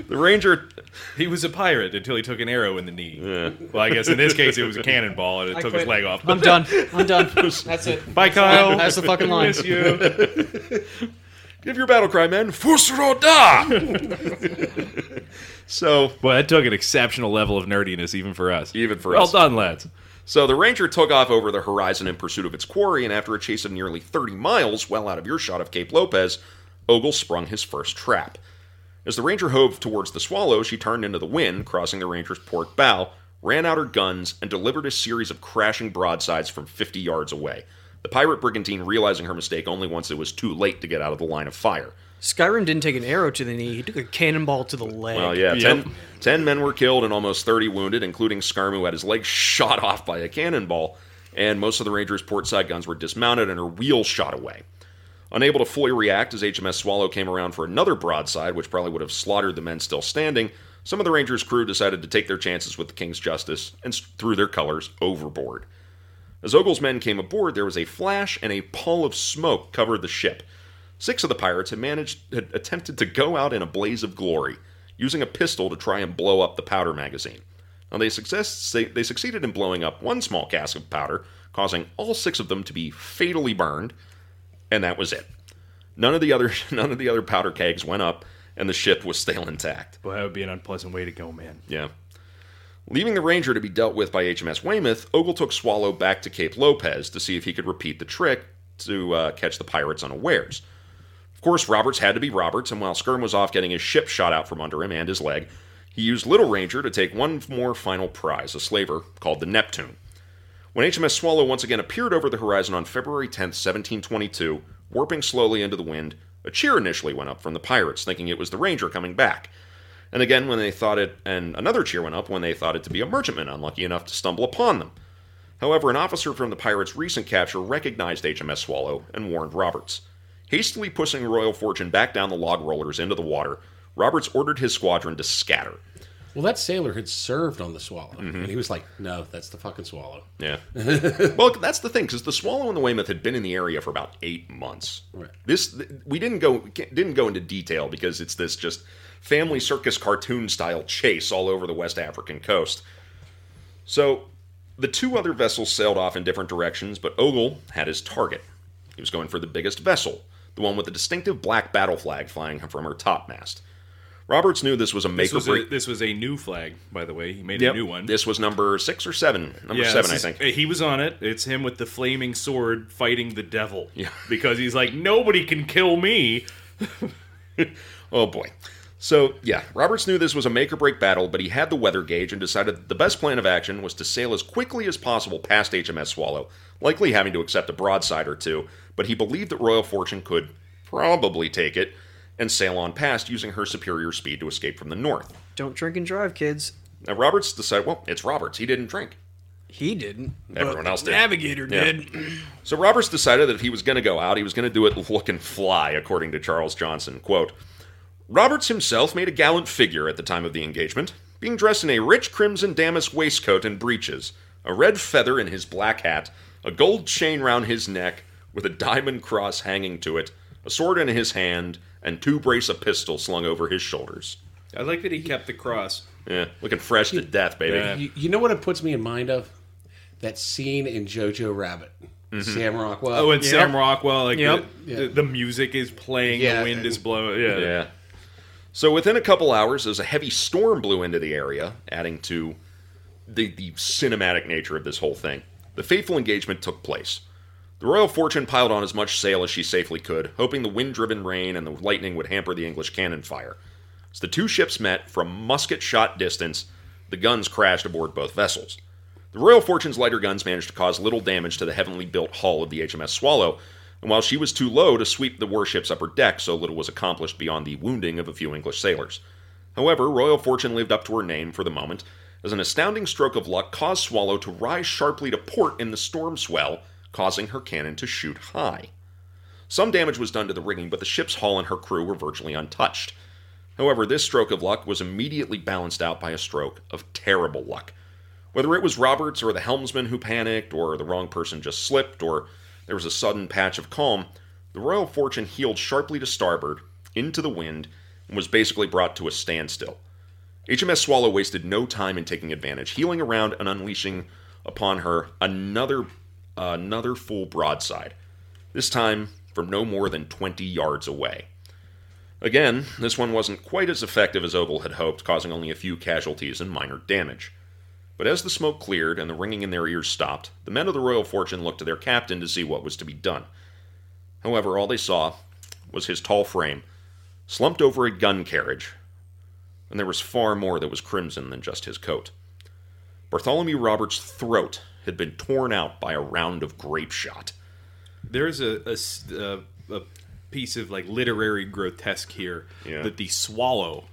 The Ranger, he was a pirate until he took an arrow in the knee. Yeah. Well, I guess in this case it was a cannonball and I took his leg off. I'm done. That's it. Bye, Kyle. That's the fucking line. Miss you. Give your battle cry, men. Fusro da! So... Well, that took an exceptional level of nerdiness even for us. Well done, lads. So the Ranger took off over the horizon in pursuit of its quarry, and after a chase of nearly 30 miles, well out of earshot of Cape Lopez, Ogle sprung his first trap. As the Ranger hove towards the Swallow, she turned into the wind, crossing the Ranger's port bow, ran out her guns, and delivered a series of crashing broadsides from 50 yards away. The pirate brigantine realizing her mistake only once it was too late to get out of the line of fire. Skyrim didn't take an arrow to the knee. He took a cannonball to the leg. Well, yeah. Yep. 10 men were killed and almost 30 wounded, including Skarmu, who had his leg shot off by a cannonball, and most of the Ranger's portside guns were dismounted and her wheels shot away. Unable to fully react as HMS Swallow came around for another broadside, which probably would have slaughtered the men still standing, some of the Ranger's crew decided to take their chances with the King's Justice and threw their colors overboard. As Ogle's men came aboard, there was a flash and a pall of smoke covered the ship. 6 of the pirates had attempted to go out in a blaze of glory, using a pistol to try and blow up the powder magazine. Now, they succeeded in blowing up one small cask of powder, causing all 6 of them to be fatally burned, and that was it. None of the other powder kegs went up, and the ship was still intact. Well, that would be an unpleasant way to go, man. Yeah. Leaving the Ranger to be dealt with by HMS Weymouth, Ogle took Swallow back to Cape Lopez to see if he could repeat the trick to catch the pirates unawares. Of course, Roberts had to be Roberts, and while Skirm was off getting his ship shot out from under him and his leg, he used Little Ranger to take one more final prize, a slaver called the Neptune. When HMS Swallow once again appeared over the horizon on February 10th, 1722, warping slowly into the wind, a cheer initially went up from the pirates, thinking it was the Ranger coming back. And again, another cheer went up when they thought it to be a merchantman unlucky enough to stumble upon them. However, an officer from the pirates' recent capture recognized HMS Swallow and warned Roberts. Hastily pushing Royal Fortune back down the log rollers into the water, Roberts ordered his squadron to scatter. Well, that sailor had served on the Swallow, and he was like, no, that's the fucking Swallow. Yeah. Well, that's the thing, because the Swallow and the Weymouth had been in the area for about 8 months. Right. We didn't go into detail because it's this just family circus cartoon-style chase all over the West African coast. So the 2 other vessels sailed off in different directions, but Ogle had his target. He was going for the biggest vessel, the one with the distinctive black battle flag flying from her topmast. Roberts knew this was a make-or-break. This was a new flag, by the way. He made a new one. This was number 6 or 7. Number 7, I think. He was on it. It's him with the flaming sword fighting the devil. Yeah. Because he's like, nobody can kill me. Oh, boy. So, yeah, Roberts knew this was a make-or-break battle, but he had the weather gauge and decided that the best plan of action was to sail as quickly as possible past HMS Swallow, likely having to accept a broadside or two, but he believed that Royal Fortune could probably take it and sail on past using her superior speed to escape from the north. Don't drink and drive, kids. Now, Roberts decided, well, it's Roberts. He didn't drink. He didn't. Everyone else did. Navigator did. Yeah. So Roberts decided that if he was going to go out, he was going to do it look and fly, according to Charles Johnson. Quote, Roberts himself made a gallant figure at the time of the engagement, being dressed in a rich crimson damask waistcoat and breeches, a red feather in his black hat, a gold chain round his neck with a diamond cross hanging to it, a sword in his hand, and two brace of pistols slung over his shoulders. I like that he kept the cross. Yeah, looking fresh to death, baby. Yeah. You know what it puts me in mind of? That scene in Jojo Rabbit. Mm-hmm. Sam Rockwell. Oh, and yeah. Sam Rockwell. Like yep. The music is playing, the wind is blowing. Yeah. So within a couple hours, as a heavy storm blew into the area, adding to the cinematic nature of this whole thing, the fateful engagement took place. The Royal Fortune piled on as much sail as she safely could, hoping the wind-driven rain and the lightning would hamper the English cannon fire. As the two ships met, from musket-shot distance, the guns crashed aboard both vessels. The Royal Fortune's lighter guns managed to cause little damage to the heavily built hull of the HMS Swallow, and while she was too low to sweep the warship's upper deck, so little was accomplished beyond the wounding of a few English sailors. However, Royal Fortune lived up to her name for the moment, as an astounding stroke of luck caused Swallow to rise sharply to port in the storm swell, causing her cannon to shoot high. Some damage was done to the rigging, but the ship's hull and her crew were virtually untouched. However, this stroke of luck was immediately balanced out by a stroke of terrible luck. Whether it was Roberts or the helmsman who panicked, or the wrong person just slipped, or there was a sudden patch of calm, the Royal Fortune heeled sharply to starboard, into the wind, and was basically brought to a standstill. HMS Swallow wasted no time in taking advantage, heeling around and unleashing upon her another full broadside, this time from no more than 20 yards away. Again, this one wasn't quite as effective as Ogle had hoped, causing only a few casualties and minor damage. But as the smoke cleared and the ringing in their ears stopped, the men of the Royal Fortune looked to their captain to see what was to be done. However, all they saw was his tall frame, slumped over a gun carriage, and there was far more that was crimson than just his coat. Bartholomew Roberts' throat had been torn out by a round of grape shot. There's a piece of like literary grotesque here that the Swallow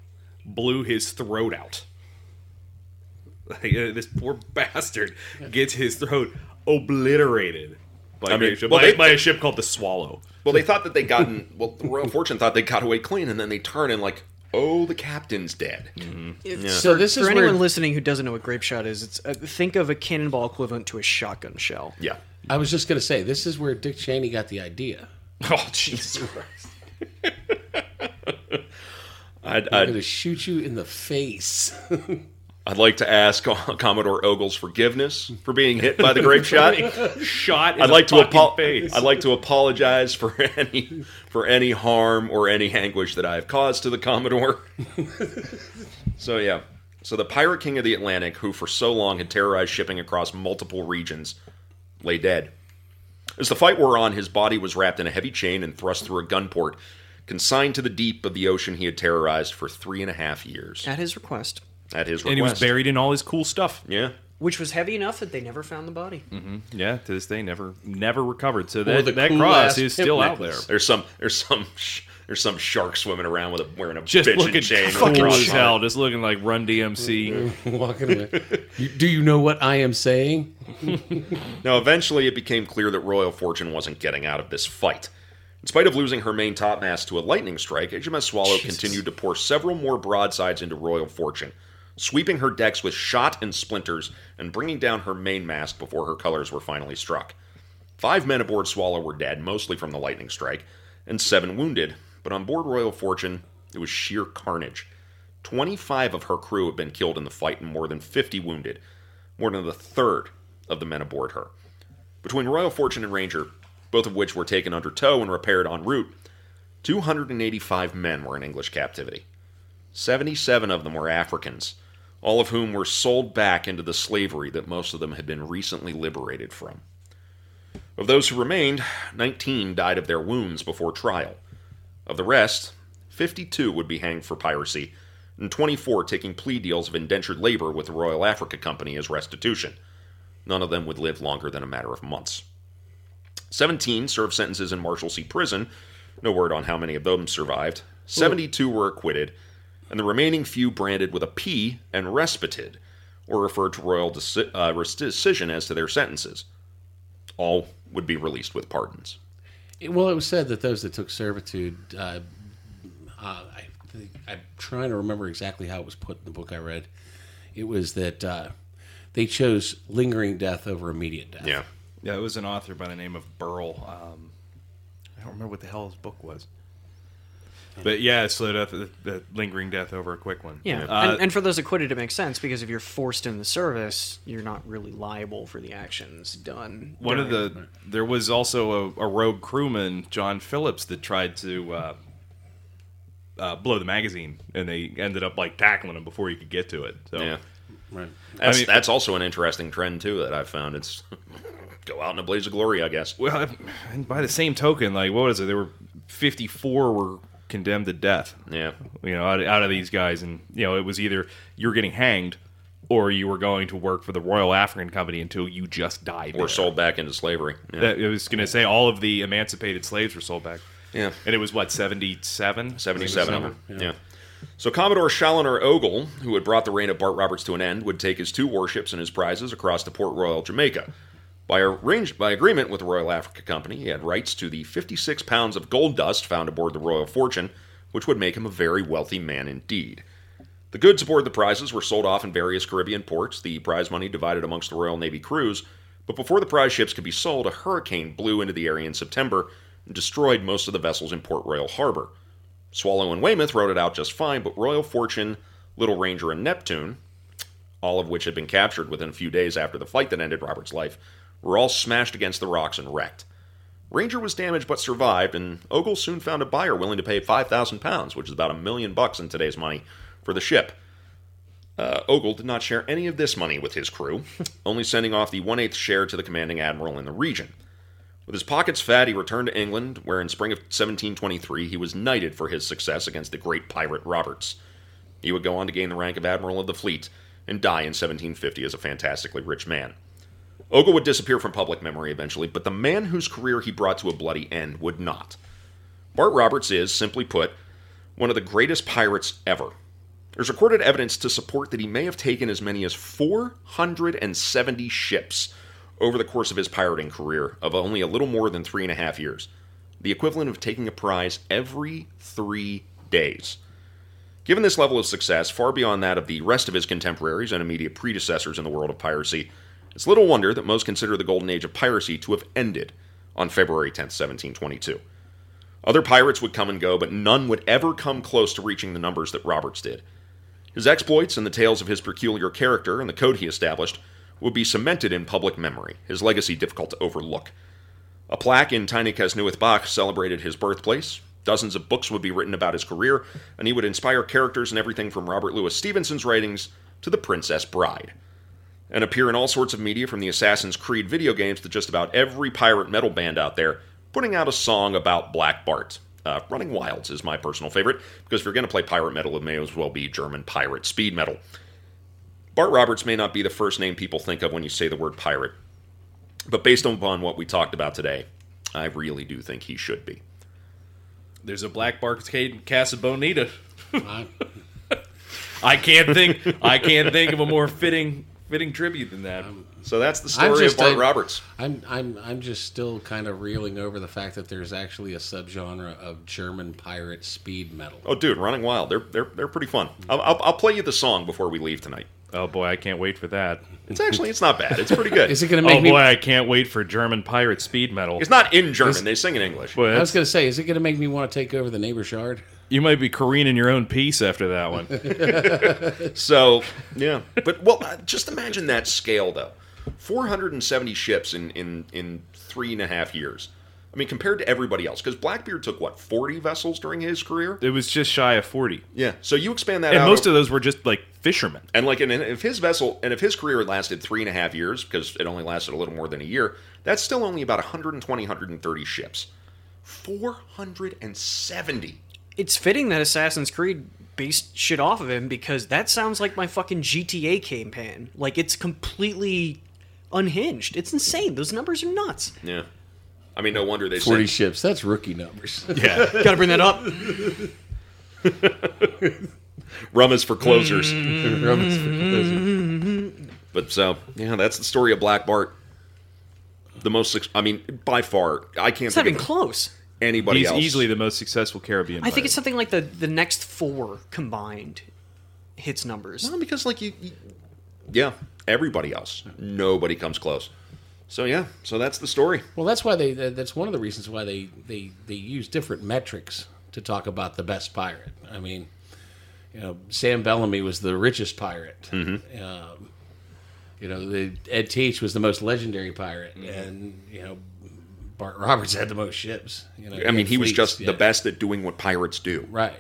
blew his throat out. Like, this poor bastard gets his throat obliterated by a ship called the Swallow. Well, they thought that they gotten... Well, the Royal Fortune thought they got away clean, and then they turn and like, oh, the captain's dead. Mm-hmm. So this is for anyone listening who doesn't know what grape shot is, it's think of a cannonball equivalent to a shotgun shell. Yeah. I was just going to say, this is where Dick Cheney got the idea. Oh, Jesus Christ. I'm going to shoot you in the face. I'd like to ask Commodore Ogle's forgiveness for being hit by the grape shot. I'd like to apologize for any harm or any anguish that I have caused to the Commodore. So the pirate king of the Atlantic, who for so long had terrorized shipping across multiple regions, lay dead. As the fight wore on, his body was wrapped in a heavy chain and thrust through a gun port, consigned to the deep of the ocean he had terrorized for 3.5 years. At his request. And he was buried in all his cool stuff. Yeah. Which was heavy enough that they never found the body. Mm-hmm. Yeah, to this day, never recovered. So that cross is still out there. There's some shark swimming around wearing a bitchin' chain. Fucking cool as hell, just looking like Run DMC. Walking away. Do you know what I am saying? Now, eventually it became clear that Royal Fortune wasn't getting out of this fight. In spite of losing her main topmast to a lightning strike, HMS Swallow continued to pour several more broadsides into Royal Fortune, sweeping her decks with shot and splinters and bringing down her mainmast before her colors were finally struck. 5 men aboard Swallow were dead, mostly from the lightning strike, and 7 wounded, but on board Royal Fortune, it was sheer carnage. 25 of her crew had been killed in the fight and more than 50 wounded, more than a third of the men aboard her. Between Royal Fortune and Ranger, both of which were taken under tow and repaired en route, 285 men were in English captivity. 77 of them were Africans, all of whom were sold back into the slavery that most of them had been recently liberated from. Of those who remained, 19 died of their wounds before trial. Of the rest, 52 would be hanged for piracy, and 24 taking plea deals of indentured labor with the Royal Africa Company as restitution. None of them would live longer than a matter of months. 17 served sentences in Marshalsea Prison. No word on how many of them survived. 72 were acquitted, and the remaining few branded with a P and respited, or referred to royal decision as to their sentences. All would be released with pardons. It was said that those that took servitude, I'm trying to remember exactly how it was put in the book I read. It was that they chose lingering death over immediate death. Yeah, it was an author by the name of Burl. I don't remember what the hell his book was. But yeah, it slowed up the lingering death over a quick one. Yeah, and for those acquitted, it makes sense, because if you're forced in the service, you're not really liable for the actions done. There was also a rogue crewman, John Phillips, that tried to blow the magazine, and they ended up like tackling him before he could get to it. So. Yeah, right. That's also an interesting trend too that I've found. It's go out in a blaze of glory, I guess. Well, and by the same token, like what is it? There were 54 were condemned to death. Yeah, out of these guys, and it was either you were getting hanged, or you were going to work for the Royal African Company until you just died, or sold back into slavery. Yeah. I was going to say all of the emancipated slaves were sold back. Yeah, and it was 77? 77 of them. Yeah. So Commodore Challoner Ogle, who had brought the reign of Bart Roberts to an end, would take his two warships and his prizes across to Port Royal, Jamaica. By agreement with the Royal Africa Company, he had rights to the 56 pounds of gold dust found aboard the Royal Fortune, which would make him a very wealthy man indeed. The goods aboard the prizes were sold off in various Caribbean ports, the prize money divided amongst the Royal Navy crews, but before the prize ships could be sold, a hurricane blew into the area in September and destroyed most of the vessels in Port Royal Harbor. Swallow and Weymouth rode it out just fine, but Royal Fortune, Little Ranger, and Neptune, all of which had been captured within a few days after the fight that ended Robert's life, were all smashed against the rocks and wrecked. Ranger was damaged but survived, and Ogle soon found a buyer willing to pay 5,000 pounds, which is about $1 million in today's money, for the ship. Ogle did not share any of this money with his crew, only sending off the 1/8 share to the commanding admiral in the region. With his pockets fat, he returned to England, where in spring of 1723 he was knighted for his success against the great pirate Roberts. He would go on to gain the rank of admiral of the fleet, and die in 1750 as a fantastically rich man. Ogle would disappear from public memory eventually, but the man whose career he brought to a bloody end would not. Bart Roberts is, simply put, one of the greatest pirates ever. There's recorded evidence to support that he may have taken as many as 470 ships over the course of his pirating career of only a little more than 3.5 years, the equivalent of taking a prize every 3 days. Given this level of success, far beyond that of the rest of his contemporaries and immediate predecessors in the world of piracy, it's little wonder that most consider the golden age of piracy to have ended on February 10th, 1722. Other pirates would come and go, but none would ever come close to reaching the numbers that Roberts did. His exploits and the tales of his peculiar character and the code he established would be cemented in public memory, his legacy difficult to overlook. A plaque in tiny Casnewydd Bach celebrated his birthplace, dozens of books would be written about his career, and he would inspire characters in everything from Robert Louis Stevenson's writings to The Princess Bride, and appear in all sorts of media from the Assassin's Creed video games to just about every pirate metal band out there, putting out a song about Black Bart. Running Wilds is my personal favorite, because if you're going to play pirate metal, it may as well be German pirate speed metal. Bart Roberts may not be the first name people think of when you say the word pirate, but based upon what we talked about today, I really do think he should be. There's a Black Bart Casa Bonita. I can't think of a more fitting tribute than that. So that's the story of Bart Roberts. I'm just still kind of reeling over the fact that there's actually a subgenre of German pirate speed metal. Oh, dude, Running Wild. They're pretty fun. I'll play you the song before we leave tonight. Oh boy, I can't wait for that. It's not bad. It's pretty good. Is it going to make me? Oh boy, I can't wait for German pirate speed metal. It's not in German. They sing in English. Boy, I was going to say, is it going to make me want to take over the neighbor's yard? You might be careening your own piece after that one. So, yeah. But, well, just imagine that scale, though. 470 ships in 3.5 years. I mean, compared to everybody else. Because Blackbeard took, 40 vessels during his career? It was just shy of 40. Yeah. So you expand that out. And most of those were just, fishermen. And, if his career lasted 3.5 years, because it only lasted a little more than a year, that's still only about 120, 130 ships. 470 It's fitting that Assassin's Creed based shit off of him, because that sounds like my fucking GTA campaign. Like, it's completely unhinged. It's insane. Those numbers are nuts. Yeah. I mean, no wonder they 40 ships. That's rookie numbers. Yeah. Gotta bring that up. Rum is for closers. Rum is for closers. But so, yeah, that's the story of Black Bart. The most, I mean, by far, I can't. It's not even close. Anybody else? He's easily the most successful Caribbean. I think it's something like the next four combined hits numbers. Well, because like you yeah, everybody else, nobody comes close. So yeah, so that's the story. Well, that's why that's one of the reasons why they use different metrics to talk about the best pirate. I mean, you know, Sam Bellamy was the richest pirate. Mm-hmm. You know, Ed Teach was the most legendary pirate, mm-hmm. and you know, Bart Roberts had the most ships. You know, I mean, he was just the best at doing what pirates do, right?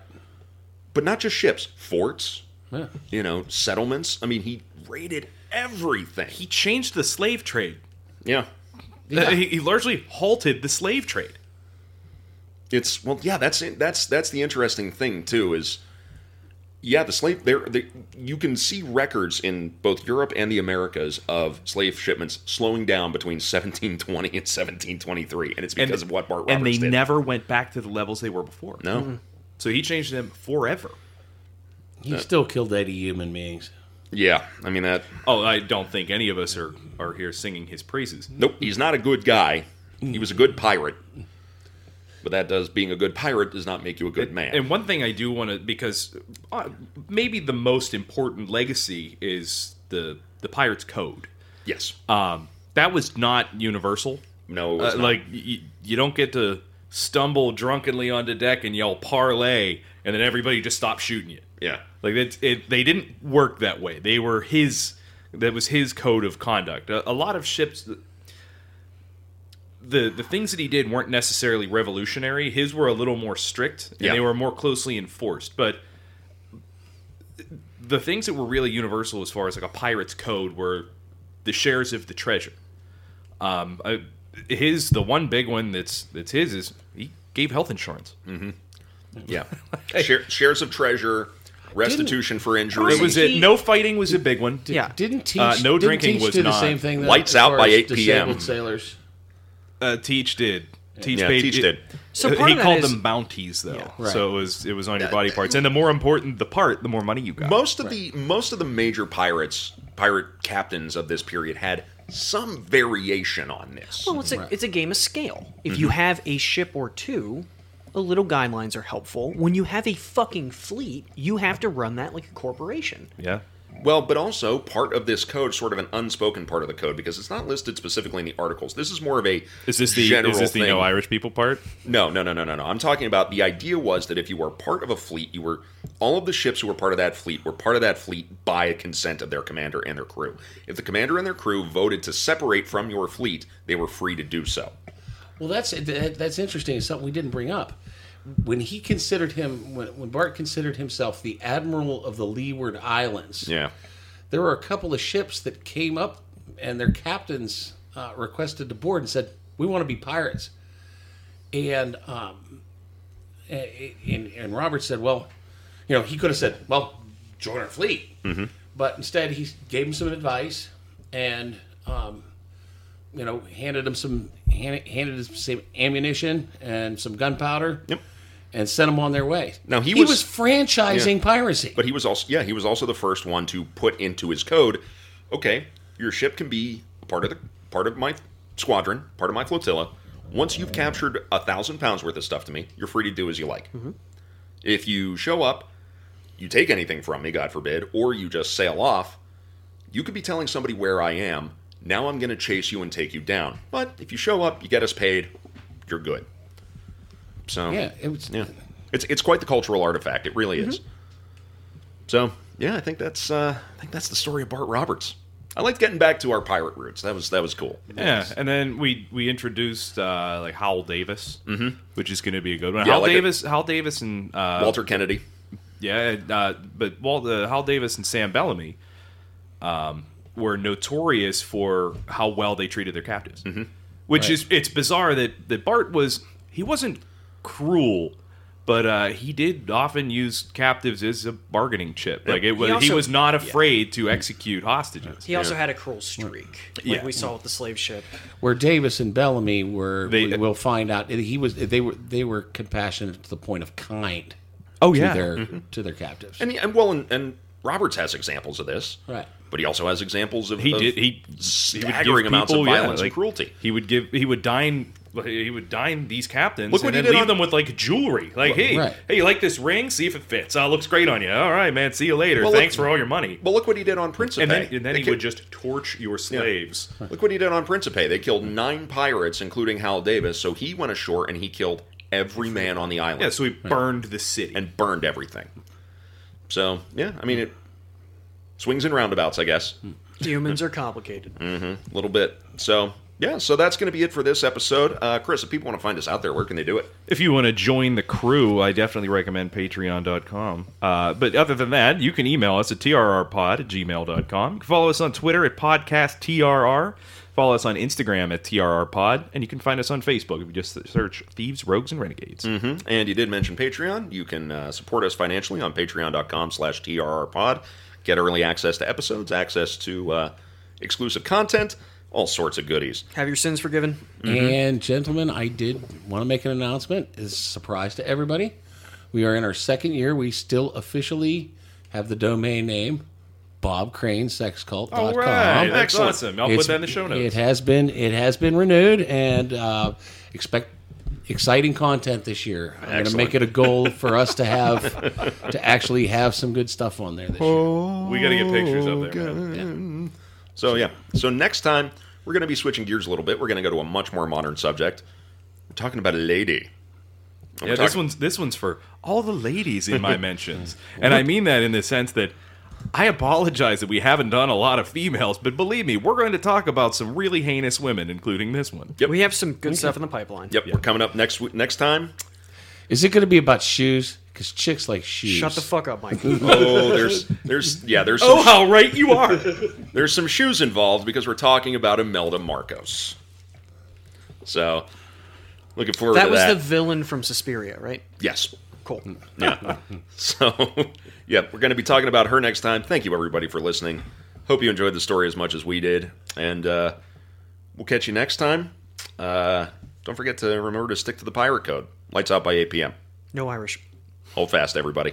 But not just ships, forts, yeah. You know, settlements. I mean, he raided everything. He changed the slave trade. Yeah. He largely halted the slave trade. It's well, yeah. That's the interesting thing too. Is yeah, the slave there. You can see records in both Europe and the Americas of slave shipments slowing down between 1720 and 1723, and it's because of what Bart Roberts did. And they never went back to the levels they were before. No. Mm-hmm. So he changed them forever. He still killed 80 human beings. Yeah, I mean that... Oh, I don't think any of us are here singing his praises. Nope, he's not a good guy. He was a good pirate. But that does... Being a good pirate does not make you a good man. And one thing I do want to... Because maybe the most important legacy is the Pirates' Code. Yes. That was not universal. No, it was not. Like, you don't get to stumble drunkenly onto deck and yell parlay, and then everybody just stops shooting you. Yeah. Like they didn't work that way. They were his. That was his code of conduct. A lot of ships, the things that he did weren't necessarily revolutionary. His were a little more strict, and they were more closely enforced. But the things that were really universal, as far as like a pirate's code, were the shares of the treasure. The one big one that's his is he gave health insurance. Mm-hmm. Yeah, shares of treasure. Restitution for injury. It was no fighting was a big one. Didn't Teach? No didn't drinking Teach was do not. The same thing, though, lights out by 8 p.m. Sailors. Teach did. Teach did. So he called them bounties, though. Yeah, right. So it was on your body parts, and the more important the part, the more money you got. Most of the major pirate captains of this period had some variation on this. Well, it's a game of scale. If you have a ship or two. A little guidelines are helpful. When you have a fucking fleet, you have to run that like a corporation. Yeah. Well, but also part of this code, sort of an unspoken part of the code, because it's not listed specifically in the articles. This is more of a general thing. Is this the no Irish people part? No. I'm talking about the idea was that if you were part of a fleet, you were all of the ships who were part of that fleet were part of that fleet by consent of their commander and their crew. If the commander and their crew voted to separate from your fleet, they were free to do so. Well, that's interesting. It's something we didn't bring up. When he considered him, when Bart considered himself the admiral of the Leeward Islands, there were a couple of ships that came up and their captains requested to board and said, "We want to be pirates." And Roberts said, "Well, you know, he could have said, well, join our fleet," but instead he gave him some advice and. You know, handed him some ammunition and some gunpowder, and sent them on their way. Now he was franchising piracy, but he was also the first one to put into his code. Okay, your ship can be part of my squadron, part of my flotilla. Once you've captured 1,000 pounds worth of stuff to me, you're free to do as you like. Mm-hmm. If you show up, you take anything from me, God forbid, or you just sail off. You could be telling somebody where I am. Now I'm going to chase you and take you down. But if you show up, you get us paid, you're good. So it's quite the cultural artifact. It really is. So yeah, I think that's the story of Bart Roberts. I liked getting back to our pirate roots. That was cool. Yeah, and then we introduced like Howell Davis, which is going to be a good one. Yeah, Howell Davis, and Walter Kennedy. Yeah, but Howell Davis and Sam Bellamy. Were notorious for how well they treated their captives, which is bizarre that Bart wasn't cruel, But he did often use captives as a bargaining chip. Like it was, he was not afraid to execute hostages. He also had a cruel streak, like we saw with the slave ship, where Davis and Bellamy were. We'll find out they were compassionate to the point of kind. To their captives. And Roberts has examples of this, right? But he also has examples of staggering amounts of violence and cruelty. He would dine these captains and then leave them with, like, jewelry. Like, hey, you like this ring? See if it fits. Oh, looks great on you. All right, man, see you later. Thanks for all your money. Well, look what he did on Principe. And then he would just torch your slaves. Yeah. Look what he did on Principe. They killed 9 pirates, including Howell Davis, so he went ashore and he killed every man on the island. Yeah, so he burned the city. And burned everything. So, yeah, I mean, it swings and roundabouts, I guess. Humans are complicated. Mm-hmm, a little bit. So... yeah, so that's going to be it for this episode. Chris, if people want to find us out there, where can they do it? If you want to join the crew, I definitely recommend patreon.com. But other than that, you can email us at trrpod@gmail.com. You can follow us on Twitter at podcasttrr. Follow us on Instagram at trrpod. And you can find us on Facebook if you just search Thieves, Rogues, and Renegades. Mm-hmm. And you did mention Patreon. You can support us financially on patreon.com/trrpod. Get early access to episodes, access to exclusive content. All sorts of goodies. Have your sins forgiven. Mm-hmm. And, gentlemen, I did want to make an announcement. It's a surprise to everybody. We are in our second year. We still officially have the domain name, bobcranesexcult.com. All right. Excellent. Awesome. I'll put that in the show notes. It has been renewed, and expect exciting content this year. I'm going to make it a goal for us to have to actually have some good stuff on there this year. We got to get pictures up there. Yeah. So, yeah. So, next time, we're going to be switching gears a little bit. We're going to go to a much more modern subject. We're talking about a lady. Yeah, this one's for all the ladies in my mentions. And I mean that in the sense that I apologize that we haven't done a lot of females, but believe me, we're going to talk about some really heinous women, including this one. Yep. We have some good stuff in the pipeline. Yep. We're coming up next time. Is it going to be about shoes? Because chicks like shoes. Shut the fuck up, Mike. There's. Oh, how right you are. There's some shoes involved because we're talking about Imelda Marcos. So, looking forward to that. That was the villain from Suspiria, right? Yes. Cool. Yeah. So, yeah, we're going to be talking about her next time. Thank you, everybody, for listening. Hope you enjoyed the story as much as we did. And we'll catch you next time. Don't forget to remember to stick to the pirate code. Lights out by 8 p.m. No Irish. Hold fast, everybody.